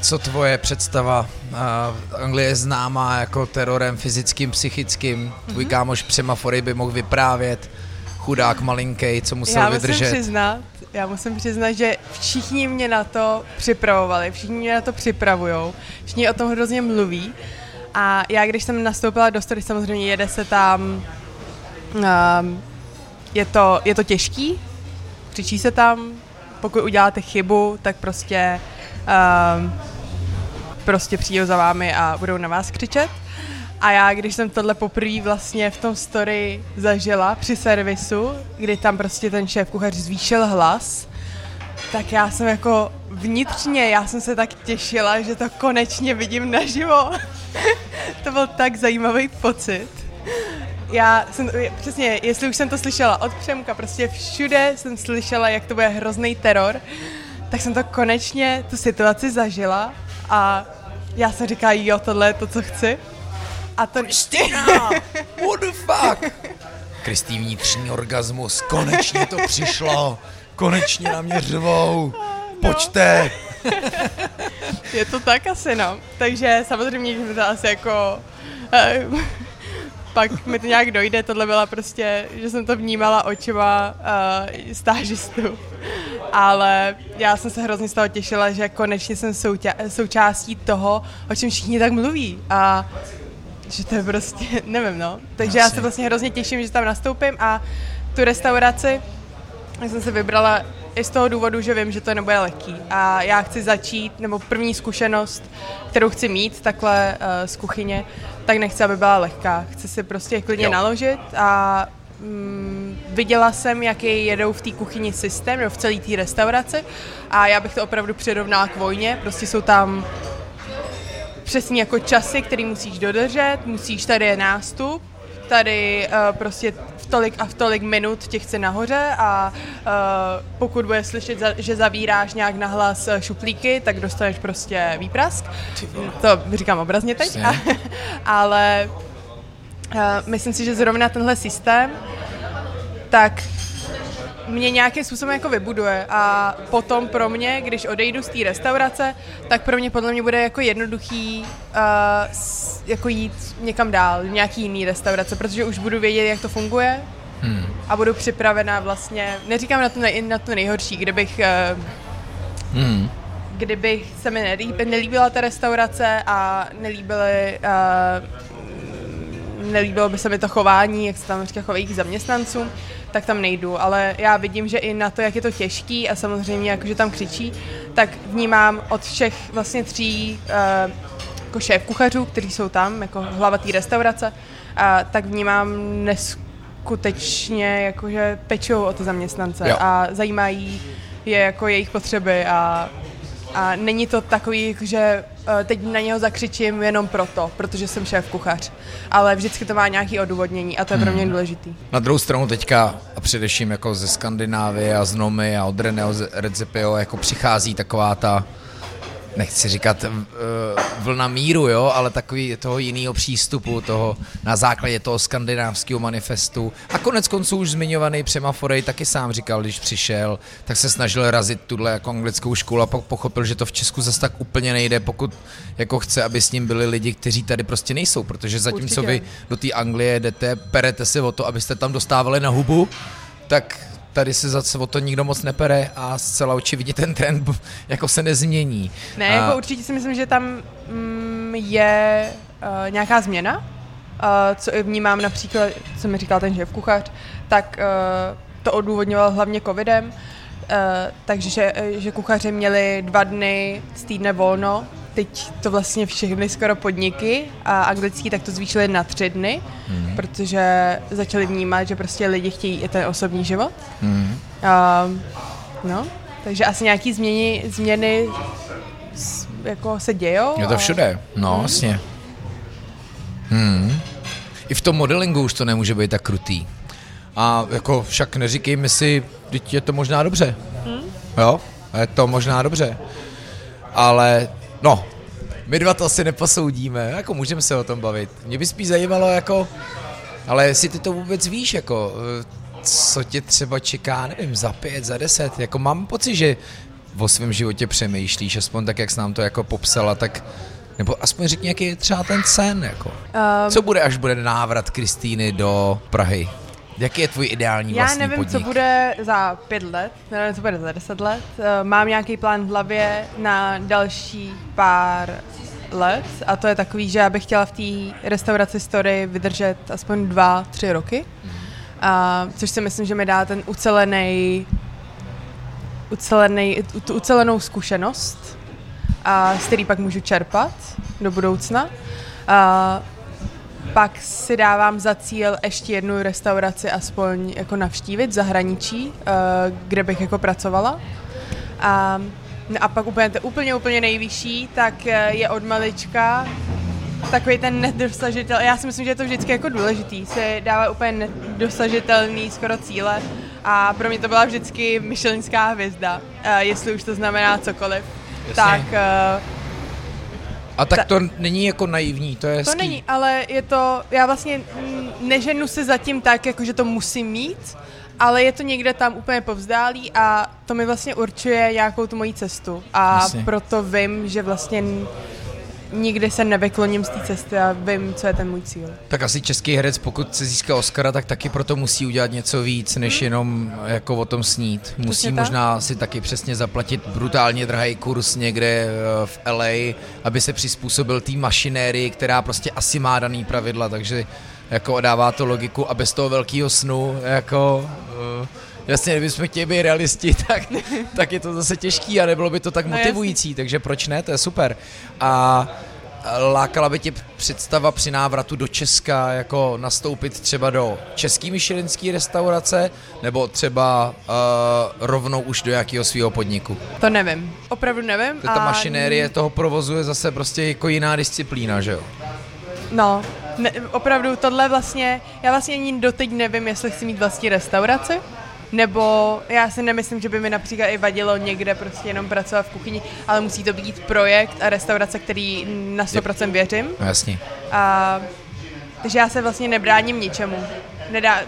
co tvoje představa? Uh, Anglie je známá jako terorem fyzickým, psychickým. Tvůj mm-hmm. kámoš Přemafory by mohl vyprávět. Chudák malinký, co musel já vydržet. Musím přiznat, já musím přiznat, že všichni mě na to připravovali, všichni mě na to připravujou, všichni o tom hrozně mluví. A já, když jsem nastoupila do Story, samozřejmě jede se tam, um, je to, je to těžký, křičí se tam, pokud uděláte chybu, tak prostě, um, prostě přijdou za vámi a budou na vás křičet. A já, když jsem tohle poprvé vlastně v tom Story zažila při servisu, kdy tam prostě ten šéf kuchař zvýšil hlas, tak já jsem jako vnitřně, já jsem se tak těšila, že to konečně vidím naživo. To byl tak zajímavý pocit. Já jsem, přesně, jestli už jsem to slyšela od Přemka, prostě všude jsem slyšela, jak to bude hrozný teror, tak jsem to konečně, tu situaci zažila a já jsem říkala, jo, tohle je to, co chci. A to... Kristýna! What the fuck? Kristý vnitřní orgasmus, konečně to přišlo, konečně na mě řvou, pojďte! No. Je to tak asi, no. Takže samozřejmě, že to asi jako... Eh, pak mi to nějak dojde, tohle byla prostě, že jsem to vnímala očima eh, stážistů. Ale já jsem se hrozně z toho těšila, že konečně jsem souťa- součástí toho, o čem všichni tak mluví. A že to je prostě, nevím, no. Takže já se vlastně hrozně těším, že tam nastoupím a tu restauraci jsem se vybrala i z toho důvodu, že vím, že to nebude lehký. A já chci začít, nebo první zkušenost, kterou chci mít takhle uh, z kuchyně, tak nechci, aby byla lehká. Chci si prostě klidně jo. naložit a mm, viděla jsem, jaký jedou v té kuchyni systém, nebo v celé té restauraci a já bych to opravdu přirovnala k vojně. Prostě jsou tam... Přesně jako časy, který musíš dodržet, musíš, tady je nástup, tady uh, prostě v tolik a v tolik minut tě chce nahoře a uh, pokud bude slyšet, za, že zavíráš nějak nahlas šuplíky, tak dostaneš prostě výprask. To říkám obrazně teď, a, ale uh, myslím si, že zrovna tenhle systém, tak mě nějakým způsobem jako vybuduje a potom pro mě, když odejdu z té restaurace, tak pro mě podle mě bude jako jednoduchý uh, jako jít někam dál, nějaký jiný restaurace, protože už budu vědět, jak to funguje hmm. a budu připravená vlastně, neříkám na to, nej, na to nejhorší, kdybych, uh, hmm. kdybych se mi nelíb, nelíbila ta restaurace a nelíbily, uh, nelíbilo by se mi to chování, jak se tam říká, chovají k zaměstnancům, tak tam nejdu, ale já vidím, že i na to, jak je to těžký a samozřejmě, jakože tam křičí, tak vnímám od všech vlastně tří uh, jako šéfkuchařů, kteří jsou tam, jako hlava té restaurace, a tak vnímám neskutečně, jakože pečou o ty zaměstnance jo. a zajímají je jako jejich potřeby a, a není to takový, že uh, teď na něho zakřičím jenom proto, protože jsem šéfkuchař, ale vždycky to má nějaké odůvodnění a to je pro mě důležitý. Na druhou stranu teďka a především jako ze Skandinávie a z Nomy a od Reného Redzepio jako přichází taková ta, nechci říkat uh, vlna míru, jo, ale takový toho jiného přístupu, toho na základě toho skandinávského manifestu. A konec konců už zmiňovaný Přemaforej taky sám říkal, když přišel, tak se snažil razit tuhle jako anglickou školu a pak pochopil, že to v Česku zase tak úplně nejde, pokud jako chce, aby s ním byli lidi, kteří tady prostě nejsou, protože zatímco určitě. Vy do té Anglie jdete, perete se o to, abyste tam dostávali na hubu, tak tady se zase o to nikdo moc nepere a zcela očividně ten trend jako se nezmění. Ne, a... jako určitě si myslím, že tam mm, je uh, nějaká změna, uh, co vnímám například, co mi říkal ten šéf kuchař, tak uh, to odůvodňoval hlavně covidem, uh, takže že, že kuchaři měli dva dny z týdne volno, teď to vlastně všechny skoro podniky a anglický tak to zvýšili na tři dny, mm. protože začali vnímat, že prostě lidi chtějí i ten osobní život. Mm. Uh, no, takže asi nějaký změny, změny jako se dějou. Je to všude, a... no vlastně. Mm. Mm. I v tom modelingu už to nemůže být tak krutý. A jako však neříkejme si, teď je to možná dobře. Hmm? Jo, je to možná dobře. Ale no, my dva to asi neposoudíme, jako můžeme se o tom bavit. Mě by spíš zajímalo, jako, ale jestli ty to vůbec víš, jako, co tě třeba čeká, nevím, za pět, za deset, jako mám pocit, že o svém životě přemýšlíš, aspoň tak, jak jsi nám to jako popsala, tak, nebo aspoň řekni, jaký je třeba ten sen, jako. Um, co bude, až bude návrat Kristýny do Prahy? Jaký je tvůj ideální vlastní podnik? Já nevím, podnik? co bude za pět let, nevím, co bude za deset let. Mám nějaký plán v hlavě na další pár let a to je takový, že já bych chtěla v té restauraci Story vydržet aspoň dva, tři roky, a, což si myslím, že mi dá ten ucelený, ucelený, tu ucelenou zkušenost, a, z který pak můžu čerpat do budoucna. A, pak si dávám za cíl ještě jednu restauraci aspoň jako navštívit v zahraničí, kde bych jako pracovala. A, a pak úplně, úplně, úplně nejvyšší, tak je od malička takový ten nedosažitel. Já si myslím, že je to vždycky jako důležitý, se dává úplně nedosažitelný skoro cíle a pro mě to byla vždycky michelinská hvězda, jestli už to znamená cokoliv. Jasně. Tak... A tak to není jako naivní, to je hezký. To není, ale je to, já vlastně neženu se zatím tak, jako že to musím mít, ale je to někde tam úplně povzdálí a to mi vlastně určuje nějakou tu moji cestu. A vlastně. Proto vím, že vlastně nikdy se nevykloním z té cesty a vím, co je ten můj cíl. Tak asi český herec, pokud se získá Oscara, tak taky proto musí udělat něco víc, než hmm. jenom jako o tom snít. Musí přesně možná tak? si taky přesně zaplatit brutálně drahý kurz někde v L A, aby se přizpůsobil té mašinérii, která prostě asi má daný pravidla, takže jako dává to logiku a bez toho velkého snu jako... Uh, Jasně, kdybychom chtěli být realisti, tak, tak je to zase těžký a nebylo by to tak motivující, takže proč ne, to je super. A lákala by tě představa při návratu do Česka, jako nastoupit třeba do český michelinský restaurace, nebo třeba uh, rovnou už do jakého svého podniku? To nevím, opravdu nevím. Ta a... mašinérie toho provozuje zase prostě jako jiná disciplína, že jo? No, ne, opravdu tohle vlastně, já vlastně ani doteď nevím, jestli chci mít vlastní restauraci. Nebo já si nemyslím, že by mi například i vadilo někde prostě jenom pracovat v kuchyni, ale musí to být projekt a restaurace, který na sto procent věřím. No, jasně. A, takže já se vlastně nebráním ničemu. Nedá,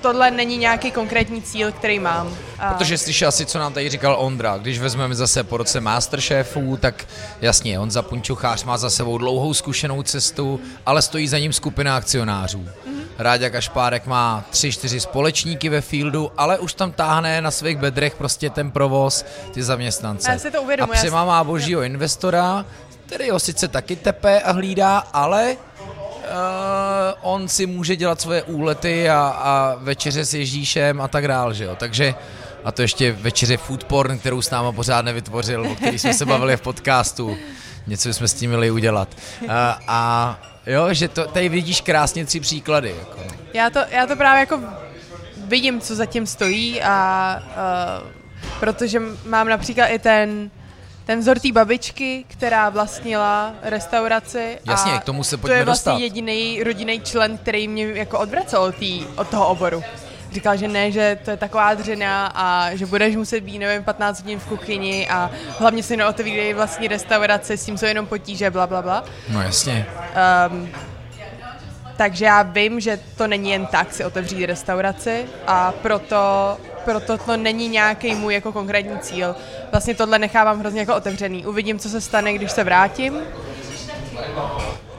tohle není nějaký konkrétní cíl, který mám. A... Protože slyšel si, co nám tady říkal Ondra, když vezmeme zase po roce Masterchefu, tak jasně, Honza Punčuchář má za sebou dlouhou zkušenou cestu, ale stojí za ním skupina akcionářů. Ráďa Kašpárek má tři, čtyři společníky ve fieldu, ale už tam táhne na svých bedrech prostě ten provoz, ty zaměstnance. Já si to uvědomu, a Přema má božího investora, který ho sice taky tepe a hlídá, ale uh, on si může dělat svoje úlety a, a večeře s Ježíšem a tak dál, že jo, takže... A to ještě večeře food porn, kterou s náma pořád nevytvořil, o který jsme se bavili v podcastu. Něco jsme s tím měli udělat. Uh, a... Jo, že to, tady vidíš krásně tři příklady. Jako. Já, to, já to právě jako vidím, co za tím stojí a, a protože mám například i ten, ten vzor té babičky, která vlastnila restauraci. Jasně, a k tomu se pojďme dostat. To je vlastně jediný rodinný člen, který mě jako odvracel od, tý, od toho oboru. Říkal, že ne, že to je taková dřina a že budeš muset být, nevím, patnáct hodin v kuchyni a hlavně si neotevírej vlastní restaurace, s tím jsou jenom potíže, bla, bla, bla. No jasně. Um, takže já vím, že to není jen tak si otevřít restauraci a proto, proto to není nějaký můj jako konkrétní cíl. Vlastně tohle nechávám hrozně jako otevřený. Uvidím, co se stane, když se vrátím.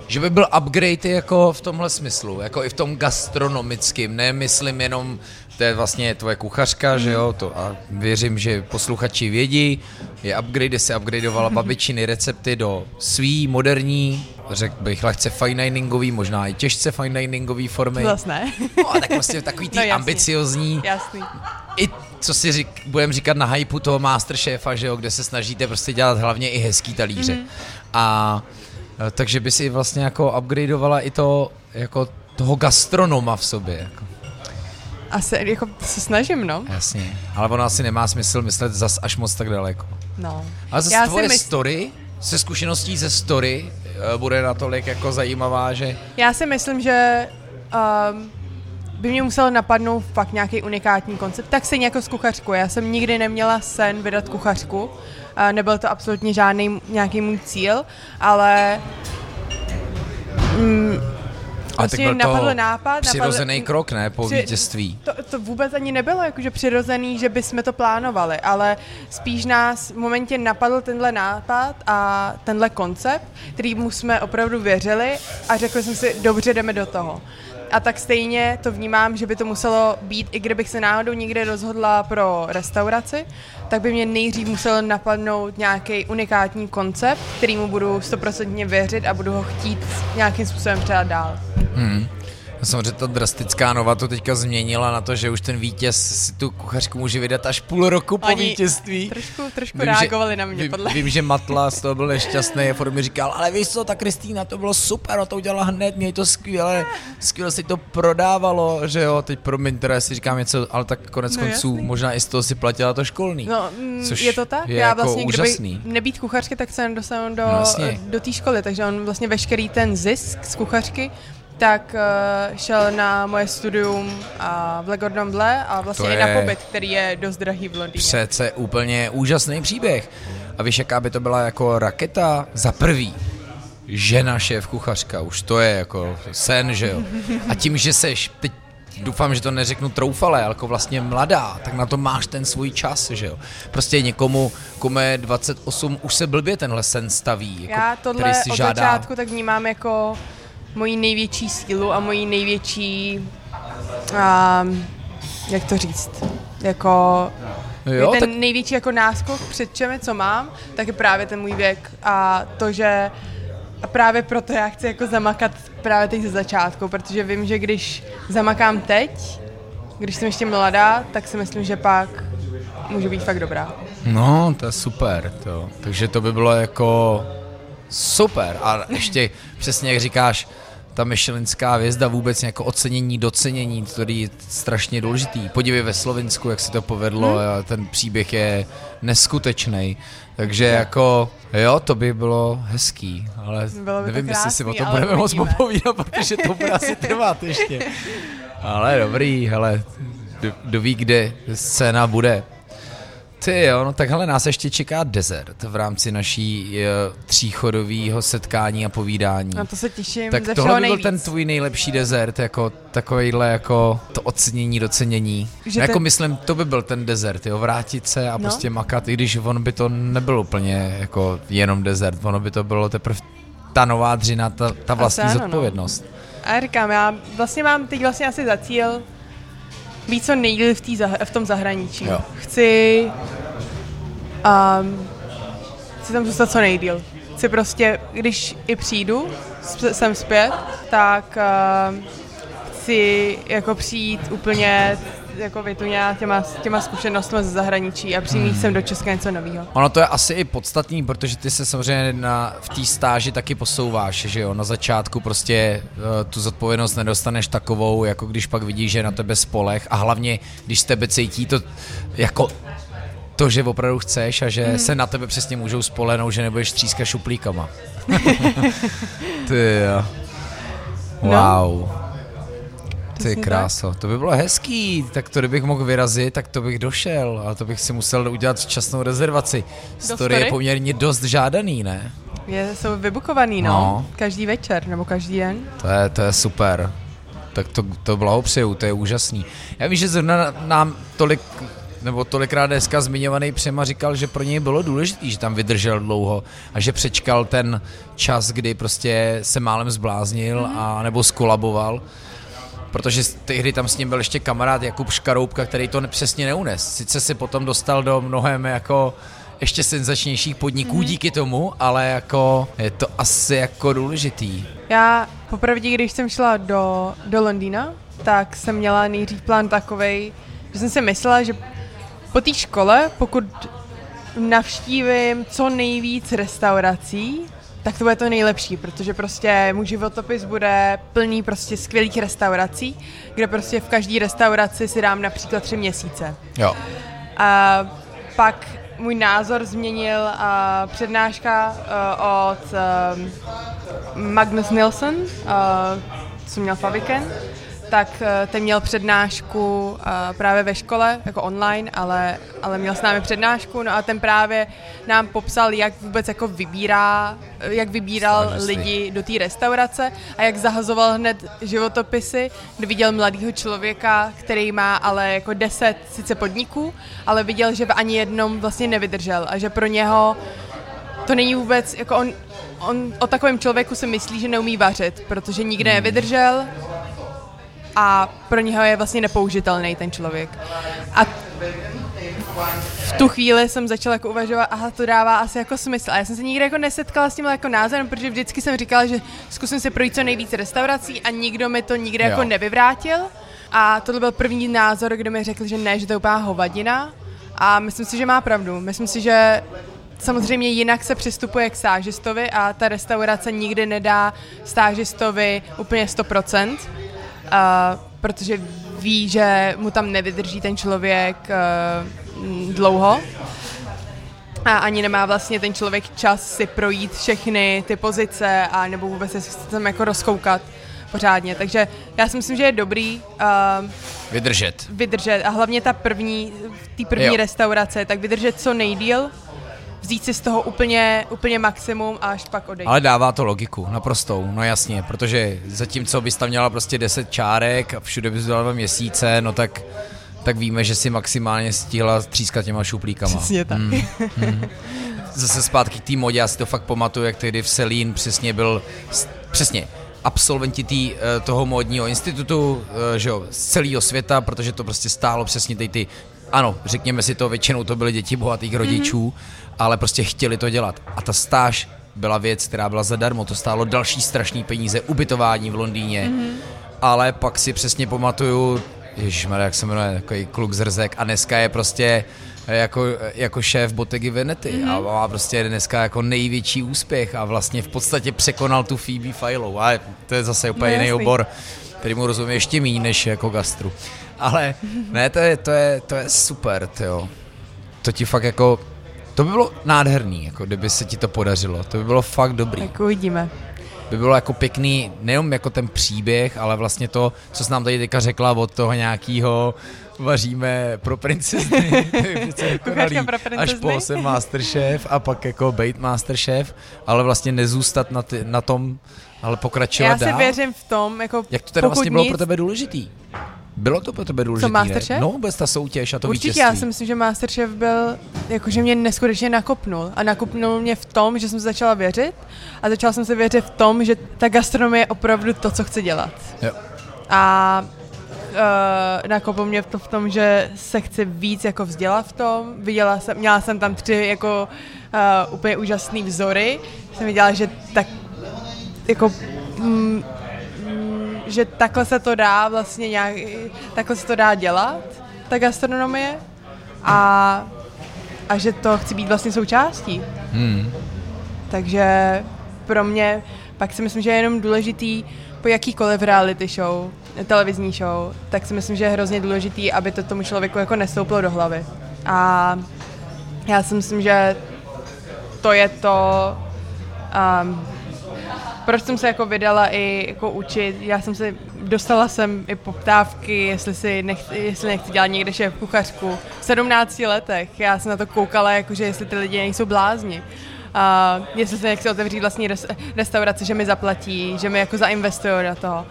Že by byl upgrade jako v tomhle smyslu, jako i v tom gastronomickém, ne myslím jenom, to je vlastně tvoje kuchařka, mm. že jo, to a věřím, že posluchači vědí, je upgrade, kde se upgradeovala babičiny recepty do svý moderní, řekl bych lehce fine diningový, možná i těžce fine diningový formy. Vlastně. No a tak vlastně takový tý no, jasný, ambiciozní. Jasný. I co si řík, budeme říkat na hypu toho Masterchefa, že jo, kde se snažíte prostě dělat hlavně i hezký talíře. Mm. A takže by si vlastně jako upgradeovala i to, jako toho gastronoma v sobě. Jako. Asi, jako se snažím, no. Jasně, ale ono asi nemá smysl myslet zas až moc tak daleko. No. Ale zase já tvoje mysl... story, se zkušeností ze story, bude natolik jako zajímavá, že... Já si myslím, že um, by mě musel napadnout fakt nějaký unikátní koncept, tak stejně jako s kuchařkou. Já jsem nikdy neměla sen vydat kuchařku, nebyl to absolutně žádný nějaký můj cíl, ale... Mm, ale tak byl to nápad, přirozený napadl, krok, ne, po při, vítězství. To, to vůbec ani nebylo jakože přirozený, že bychom to plánovali, ale spíš nás v momentě napadl tenhle nápad a tenhle koncept, kterýmu jsme opravdu věřili a řekli jsme si, dobře, jdeme do toho. A tak stejně to vnímám, že by to muselo být, i kdybych se náhodou někde rozhodla pro restauraci, tak by mě nejdřív musel napadnout nějaký unikátní koncept, kterýmu budu stoprocentně věřit a budu ho chtít nějakým způsobem předat dál. Hmm. Samozřejmě ta drastická nova to teďka změnila na to, že už ten vítěz si tu kuchařku může vydat až půl roku po Oni vítězství. Trošku, trošku vím, reagovali že, na mě. Vím, podle. vím, že Matla z toho byl nešťastný a furt mi říkal, ale víš co, ta Kristýna, to bylo super, ona to udělala hned, měj to skvěle, skvěle si to prodávalo, že jo, teď promiň, teda si říkám něco, ale tak konec no, konců jasný. Možná i z toho si platila to školný. No, což je to tak, je já jako vlastně úžasný. Kdyby nebýt kuchařky, tak se nedostanu do, no, do té školy, takže on vlastně veškerý ten zisk z kuchařky tak uh, šel na moje studium a v Le Cordon Bleu a vlastně i na pobyt, který je dost drahý v Londýně. Přece úplně úžasný příběh. A víš, jaká by to byla jako raketa? Za prvý, žena šéf kuchařka, už to je jako sen, že jo. A tím, že seš, teď doufám, že to neřeknu troufale, ale jako vlastně mladá, tak na to máš ten svůj čas, že jo. Prostě někomu, komu je dvacet osm, už se blbě tenhle sen staví. Jako, já tohle od žádá... začátku tak vnímám jako... mojí největší sílu a mojí největší, um, jak to říct, jako jo, ten tak... největší jako náskok před čemi, co mám, tak je právě ten můj věk a to, že a právě proto já chci jako zamakat právě teď ze začátku, protože vím, že když zamakám teď, když jsem ještě mladá, tak si myslím, že pak můžu být fakt dobrá. No, to je super, to. Takže to by bylo jako super a ještě přesně jak říkáš, ta michelinská hvězda, vůbec jako ocenění, docenění, to je strašně důležitý. Podívej ve Slovinsku, jak se to povedlo, hmm. ten příběh je neskutečný. Takže jako, jo, to by bylo hezký, ale bylo by nevím, krásný, jestli si o tom budeme moc popovídat, protože to bude asi trvat ještě. Ale dobrý, hele, kdo ví, kde scéna bude. Ty jo, no tak hele, nás ještě čeká dezert v rámci naší tříchodového setkání a povídání. No to se těším, tak tohle by byl ten tvůj nejlepší dezert, jako takovejhle jako to ocenění, docenění. Že jako ten... myslím, to by byl ten dezert, jo, vrátit se a no. prostě makat, i když on by to nebyl úplně jako jenom dezert, ono by to bylo teprve ta nová dřina, ta, ta vlastní a ten, zodpovědnost. No. A já říkám, já vlastně mám teď vlastně asi za cíl být co nejdýl v, zahra- v tom zahraničí. Jo. Chci, um, chci tam zůstat co nejdýl. Chci prostě, když i přijdu sem zpět, tak uh, chci jako přijít úplně jako vytuněná těma, těma zkušenostmi ze zahraničí a přijít sem do Česka něco nového. Ono to je asi i podstatný, protože ty se samozřejmě na, v té stáži taky posouváš, že jo, na začátku prostě uh, tu zodpovědnost nedostaneš takovou, jako když pak vidíš, že je na tebe spoleh a hlavně, když z tebe cítí to jako to, že opravdu chceš a že mm. se na tebe přesně můžou spolehnout, že nebudeš třískat šuplíkama. Ty jo. Wow. No. To je kráso, to by bylo hezký, tak to kdybych mohl vyrazit, tak to bych došel, ale to bych si musel udělat včasnou rezervaci. Story je poměrně dost žádaný, ne? Je, jsou vybukovaný, no. no. Každý večer, nebo každý den. To je, to je super, tak to, to blahopřeju, to je úžasný. Já vím, že zrovna nám tolik, nebo tolikrát dneska zmiňovaný Přema říkal, že pro něj bylo důležitý, že tam vydržel dlouho a že přečkal ten čas, kdy prostě se málem zbláznil mm-hmm. a nebo skolaboval. Protože tehdy tam s ním byl ještě kamarád Jakub Škaroupka, který to přesně neunes. Sice se potom dostal do mnohem jako ještě senzačnějších podniků mm-hmm. díky tomu, ale jako je to asi jako důležitý. Já popravdě, když jsem šla do, do Londýna, tak jsem měla nejdřív plán takovej, že jsem si myslela, že po té škole, pokud navštívím co nejvíc restaurací, tak to bude to nejlepší, protože prostě můj životopis bude plný prostě skvělých restaurací, kde prostě v každé restauraci si dám například tři měsíce. Jo. A pak můj názor změnil uh, přednáška uh, od uh, Magnus Nilsson, uh, co měl Faviken, tak ten měl přednášku právě ve škole, jako online, ale, ale měl s námi přednášku, no a ten právě nám popsal, jak vůbec jako vybírá, jak vybíral lidi do té restaurace a jak zahazoval hned životopisy, kdy viděl mladého člověka, který má ale jako deset sice podniků, ale viděl, že v ani jednom vlastně nevydržel a že pro něho to není vůbec, jako on, on o takovém člověku si myslí, že neumí vařit, protože nikde hmm. nevydržel a pro něho je vlastně nepoužitelný ten člověk. A v tu chvíli jsem začala jako uvažovat, aha, to dává asi jako smysl. A já jsem se nikdy jako nesetkala s tím jako názorem, protože vždycky jsem říkala, že zkusím si projít co nejvíc restaurací a nikdo mi to nikde jo. jako nevyvrátil. A tohle byl první názor, kdo mi řekl, že ne, že to je úplná hovadina. A myslím si, že má pravdu. Myslím si, že samozřejmě jinak se přistupuje k stážistovi a ta restaurace nikdy nedá stážistovi úplně sto procent, Uh, protože ví, že mu tam nevydrží ten člověk uh, dlouho a ani nemá vlastně ten člověk čas si projít všechny ty pozice a nebo vůbec se tam jako rozkoukat pořádně, takže já si myslím, že je dobrý uh, vydržet. vydržet a hlavně ta první, tý první jo. restaurace, tak vydržet co nejdýl, vzít si z toho úplně, úplně maximum a až pak odejít. Ale dává to logiku, naprostou, no jasně, protože zatímco bys tam měla prostě deset čárek a všude bys dělala dva měsíce, no tak, tak víme, že si maximálně stihla třískat těma šuplíkama. Přesně tak. Mm, mm. Zase zpátky k té modě, já si to fakt pamatuju, jak tehdy v Selín přesně byl, přesně, absolventi tý, toho módního institutu, že jo, z celého světa, protože to prostě stálo přesně ty ty, ano, řekněme si to, většinou to byly děti bohatých rodičů, mm-hmm. ale prostě chtěli to dělat. A ta stáž byla věc, která byla zadarmo, to stálo další strašný peníze, ubytování v Londýně, mm-hmm. ale pak si přesně pamatuju, ježišmarja, jak se jmenuje, takový kluk zrzek a dneska je prostě jako, jako šéf Bottegy Venety mm-hmm. a má prostě dneska jako největší úspěch a vlastně v podstatě překonal tu Phoebe Philo a to je zase úplně no, jiný obor, který mu rozumí ještě méně než jako gastru. Ale ne, to je, to je, to je super, tyjo. To ti fakt jako, to by bylo nádherný, jako kdyby se ti to podařilo, to by bylo fakt dobrý. Tak uvidíme. By bylo jako pěkný, nejenom jako ten příběh, ale vlastně to, co jsi nám tady teďka řekla od toho nějakého vaříme pro princezny, konalí, pro princezny. Až po jsem Masterchef a pak jako bejt Masterchef, ale vlastně nezůstat na, ty, na tom, ale pokračovat dál. Já si dál. věřím v tom, jako jak to teda vlastně bylo nic... pro tebe důležitý? Bylo to pro tebe důležitý, co, Masterchef? No, vůbec ta soutěž a to určitě, vítězství. Určitě, já si myslím, že Masterchef byl, jakože mě neskutečně nakopnul. A nakopnul mě v tom, že jsem začala věřit a začala jsem se věřit v tom, že ta gastronomie je opravdu to, co chci dělat. Jo. A uh, nakopnul mě to v tom, že se chci víc jako vzdělat v tom. Viděla jsem, měla jsem tam tři jako uh, úplně úžasný vzory. Jsem viděla, že tak jako... Mm, že takhle se to dá vlastně nějak, takhle se to dá dělat, ta gastronomie a, a že to chci být vlastně součástí. Hmm. Takže pro mě, pak si myslím, že je jenom důležitý po jakýkoliv reality show, televizní show, tak si myslím, že je hrozně důležitý, aby to tomu člověku jako nestouplo do hlavy. A já si myslím, že to je to... Um, proč jsem se jako vydala i jako učit, já jsem se, dostala jsem i poptávky, jestli si nechci, jestli nechci dělat někde šéf kuchařku. V sedmnácti letech já jsem na to koukala, jakože jestli ty lidi nejsou blázni. A jestli se nechci otevřít vlastní restauraci, že mi zaplatí, že mi jako zainvestují do toho.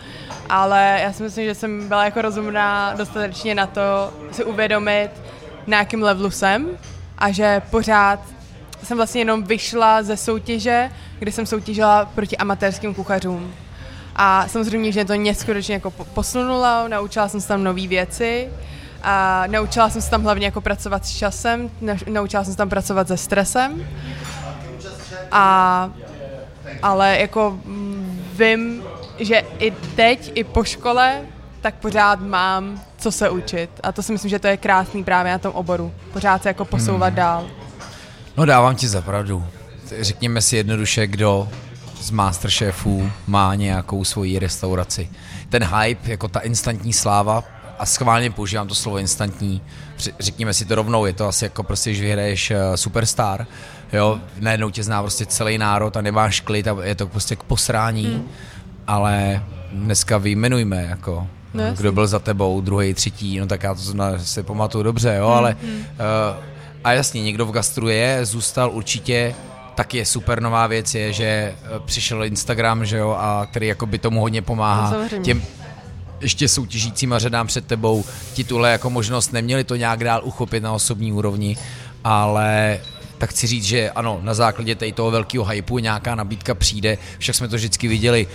Ale já si myslím, že jsem byla jako rozumná dostatečně na to si uvědomit, na jakým levelu jsem a že pořád jsem vlastně jenom vyšla ze soutěže, kde jsem soutěžila proti amatérským kuchařům. A samozřejmě, že to neskutečně jako posunulo, naučila jsem se tam nové věci, a naučila jsem se tam hlavně jako pracovat s časem, naučila jsem se tam pracovat se stresem, a, ale jako vím, že i teď, i po škole, tak pořád mám co se učit. A to si myslím, že to je krásný právě na tom oboru, pořád se jako posouvat hmm. dál. No dávám ti za pravdu. Řekněme si jednoduše, kdo z Masterchefů má nějakou svoji restauraci. Ten hype, jako ta instantní sláva, a schválně používám to slovo instantní, řekněme si to rovnou, je to asi jako prostě, když vyhraješ Superstar, jo, najednou tě zná prostě celý národ a nemáš klid a je to prostě k posrání, mm. ale dneska vyjmenujme jako no, kdo byl za tebou, druhý, třetí, no tak já to si pamatuju dobře, jo, mm, ale mm. Uh, a jasně, někdo v gastru je, zůstal určitě, tak je super nová věc je, že přišel Instagram, že jo, a který jakoby tomu hodně pomáhá. No, těm ještě soutěžícíma řadám před tebou titule jako možnost, neměli to nějak dál uchopit na osobní úrovni, ale tak chci říct, že ano, na základě tady toho velkého hypu nějaká nabídka přijde, však jsme to vždycky viděli,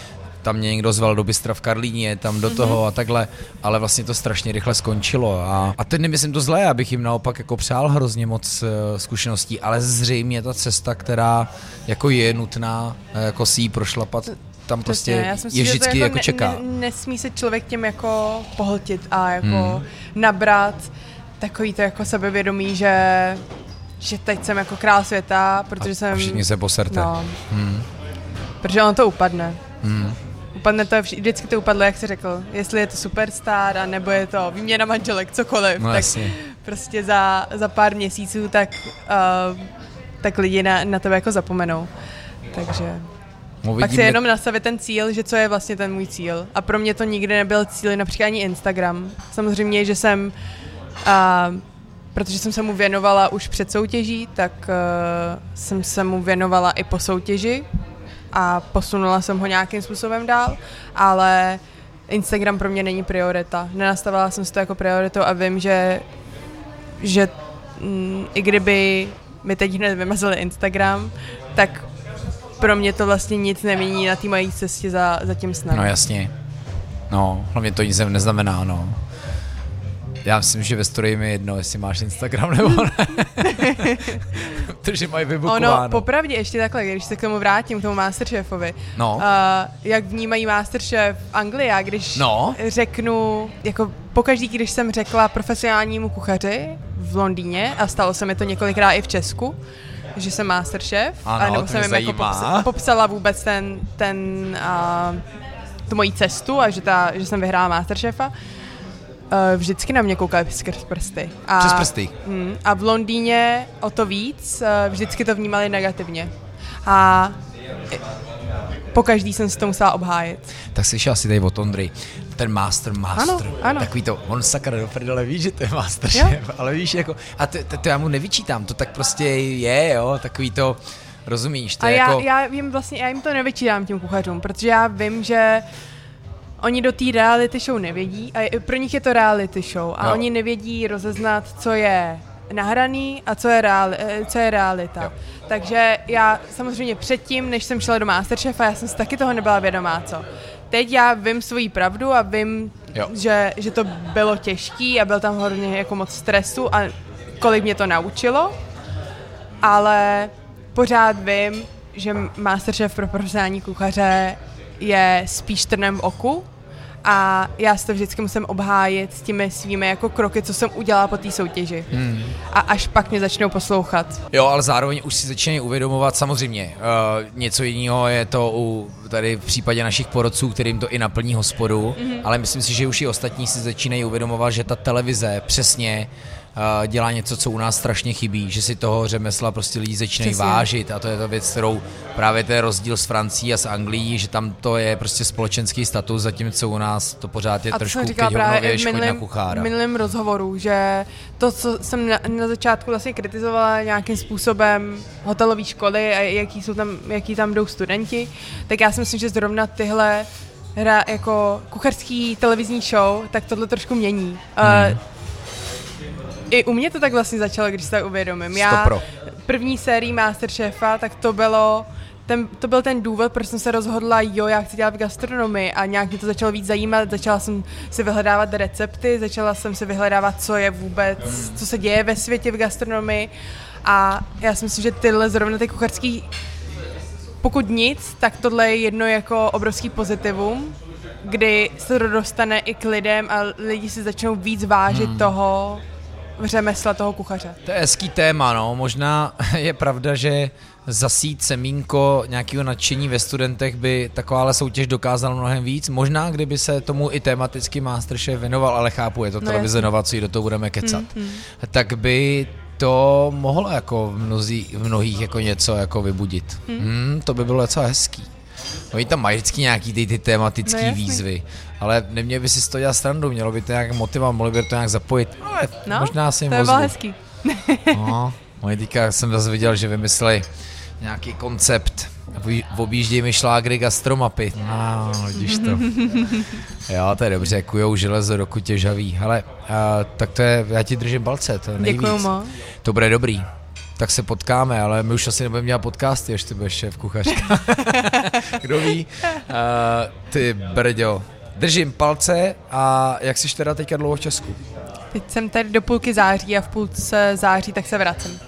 tam mě někdo zval do Bystra v Karlíně, tam do mm-hmm. toho a takhle, ale vlastně to strašně rychle skončilo a, a teď nemyslím to zlé, abych jim naopak jako přál hrozně moc zkušeností, ale zřejmě ta cesta, která jako je nutná, jako si ji prošlapat, tam prostě je vždycky, vždycky jako, jako ne, čeká. Ne, nesmí se člověk tím jako pohltit a jako hmm. nabrat takový to jako sebevědomí, že že teď jsem jako král světa, protože a, jsem... A všichni se poserte. No, hmm. protože ono to upadne. Hmm. Upadne to, vždycky to upadlo, jak jsi řekl. Jestli je to superstar, a nebo je to výměna manželek, cokoliv, no, tak jasně. Prostě za, za pár měsíců tak, uh, tak lidi na, na tebe jako zapomenou. Takže... Uvidíme. Pak si jenom nastavit ten cíl, že co je vlastně ten můj cíl. A pro mě to nikdy nebyl cíl, například ani Instagram. Samozřejmě, že jsem, a, protože jsem se mu věnovala už před soutěží, tak uh, jsem se mu věnovala i po soutěži a posunula jsem ho nějakým způsobem dál, ale Instagram pro mě není priorita. Nenastavila jsem si to jako prioritu a vím, že, že m, i kdyby mi teď hned vymazali Instagram, tak pro mě to vlastně nic nemění na té mojí cestě za, za tím snem. No jasně. No, hlavně to nic neznamená, no. Já myslím, že ve Story mi je jedno, jestli máš Instagram nebo ne. Protože mají vybukováno. Ono, popravdě ještě takhle, když se k tomu vrátím, k tomu Masterchefovi. No. Uh, jak vnímají Masterchef Anglia, když no. řeknu, jako pokaždý, když jsem řekla profesionálnímu kuchaři v Londýně, a stalo se mi to několikrát i v Česku, že jsem Masterchef, ano, a nebo jsem jim jako popsa, popsala vůbec ten, ten uh, tu moji cestu a že, ta, že jsem vyhrála Masterchefa, uh, vždycky na mě koukali skrz prsty. A, přes prsty. Mm, a v Londýně o to víc uh, vždycky to vnímali negativně. A pokaždý jsem si to musela obhájit. Tak slyšela si tady od Ondry, ten master, master, ano, ano. Takový to, on sakra do prdele ví, že to je master šéf, ale víš, jako, a to, to, to já mu nevyčítám, to tak prostě je, jo, takový to, rozumíš, to a je já, jako... já jim vlastně, já jim to nevyčítám těm kuchařům, protože já vím, že oni do té reality show nevědí, a pro nich je to reality show, a no. oni nevědí rozeznat, co je nahraný a co je, reali- co je realita. Jo. Takže já samozřejmě předtím, než jsem šla do Masterchefa, já jsem si taky toho nebyla vědomá, co. Teď já vím svoji pravdu a vím, že, že to bylo těžký a byl tam hodně jako moc stresu a kolik mě to naučilo, ale pořád vím, že Masterchef pro profesionální kuchaře je spíš trnem v oku. A já si to vždycky musím obhájit s těmi svými jako kroky, co jsem udělala po té soutěži. Hmm. A až pak mě začnou poslouchat. Jo, ale zároveň už si začínají uvědomovat, samozřejmě, uh, něco jiného je to u, tady v případě našich porodců, kterým to i naplní hospodu, mm-hmm. ale myslím si, že už i ostatní si začínají uvědomovat, že ta televize přesně uh, dělá něco, co u nás strašně chybí, že si toho řemesla prostě lidi začínají přesně. vážit a to je ta věc, kterou právě ten rozdíl s Francií a s Anglií, že tam to je prostě společenský status, zatímco u nás to pořád je a trošku těžovnově škodná minulým, kuchára. V minulém rozhovoru, že to, co jsem na, na začátku vlastně kritizovala nějakým způsobem hotelové školy a jaký, jsou tam, jaký tam jdou studenti, tak já si myslím, že zrovna tyhle hra, jako kuchařský televizní show, tak tohle trošku mění. Hmm. Uh, I u mě to tak vlastně začalo, když se tak uvědomím. Já první sérii Masterchefa, tak to bylo Ten, to byl ten důvod, proč jsem se rozhodla, jo, já chci dělat v gastronomii a nějak mě to začalo víc zajímat, začala jsem si vyhledávat recepty, začala jsem si vyhledávat, co je vůbec, co se děje ve světě v gastronomii a já si myslím, že tyhle zrovna ty kuchařský, pokud nic, tak tohle je jedno jako obrovský pozitivum, kdy se to dostane i k lidem a lidi si začnou víc vážit hmm. toho řemesla, toho kuchaře. To je hezký téma, no, možná je pravda, že zasít semínko nějakého nadšení ve studentech by takováhle soutěž dokázala mnohem víc. Možná, kdyby se tomu i tematicky Masterchef věnoval, ale chápu, je to televize novací, do toho budeme kecat. Mm-hmm. Tak by to mohlo jako v, mnozí, v mnohých jako něco jako vybudit. Mm. Mm, to by bylo docela hezký. Oni tam mají vždycky nějaký ty, ty tematické no, výzvy, ale neměl by si to dělat srandu, mělo by to nějak motivovat, mohli by to nějak zapojit, ale no, možná si jim vozbu. No, to bylo hezký. No, oni teďka jsem zase viděl, že vymysleli nějaký koncept, objíždějí mi šlágry gastromapy. No, vidíš to. Jo, to je dobře, kujou železo, dokud těžaví, hele, a, tak to je, já ti držím palce, to je nejvíc. Děkuju moc. To bude dobrý. Tak se potkáme, ale my už asi nebudeme dělat podcasty, až ty budeš šéf kuchařka. Kdo ví? Uh, ty brďo. Držím palce a jak jsi teda teďka dlouho v Česku? Teď jsem tady do půlky září a v půlce září tak se vracím.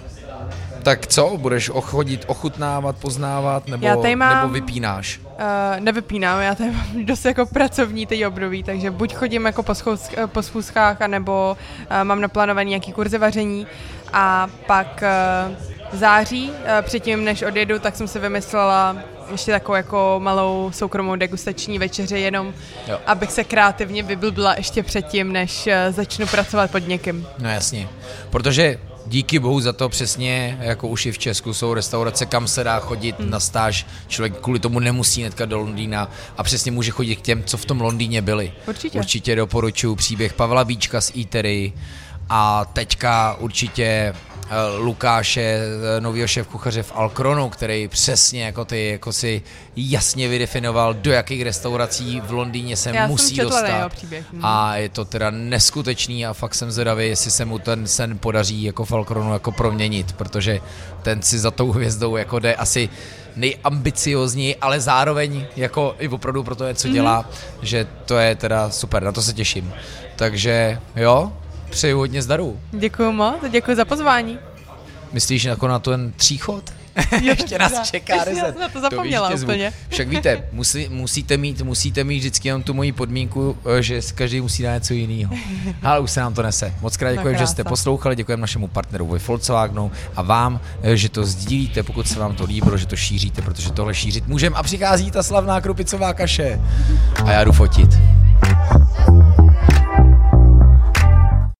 Tak co? Budeš chodit, ochutnávat, poznávat nebo, mám, nebo vypínáš? Uh, nevypínám, já tady mám dost jako pracovní teď období, takže buď chodím jako po, schůz, po schůzkách, anebo uh, mám naplánovaný nějaký kurzy vaření. A pak v září, předtím než odjedu, tak jsem si vymyslela ještě takovou jako malou soukromou degustační večeři, jenom jo. abych se kreativně vyblbla ještě předtím, než začnu pracovat pod někým. No jasně, protože díky bohu za to přesně, jako už i v Česku, jsou restaurace, kam se dá chodit hmm. na stáž. Člověk kvůli tomu nemusí netka do Londýna a přesně může chodit k těm, co v tom Londýně byli. Určitě. Určitě doporučuji příběh Pavla Bíčka z Eatery, a teďka určitě Lukáše, novýho šéfkuchaře v Alcronu, který přesně jako ty jako si jasně vydefinoval, do jakých restaurací v Londýně se Já musí jsem dostat. Příběh, a je to teda neskutečný a fakt jsem zvědavý, jestli se mu ten sen podaří jako v Alcronu jako proměnit, protože ten si za tou hvězdou jako jde asi nejambiciozněji, ale zároveň jako i opravdu pro to, co dělá, mm-hmm. že to je teda super, na to se těším. Takže jo, přeju hodně zdarů. Děkuju moc, děkuji za pozvání. Myslíš jako na ten tříchod? Ještě nás čeká deset. Já jsem na to zapomněla to úplně. Však víte, musí, musíte, mít, musíte mít vždycky jenom tu moji podmínku, že každý musí dát něco jiného. Ale už se nám to nese. Moc krát děkuji, že jste poslouchali, děkuji našemu partneru Volkswagenu a vám, že to sdílíte, pokud se vám to líbilo, že to šíříte, protože tohle šířit můžeme a přichází ta slavná krupicová kaše. A já jdu fotit.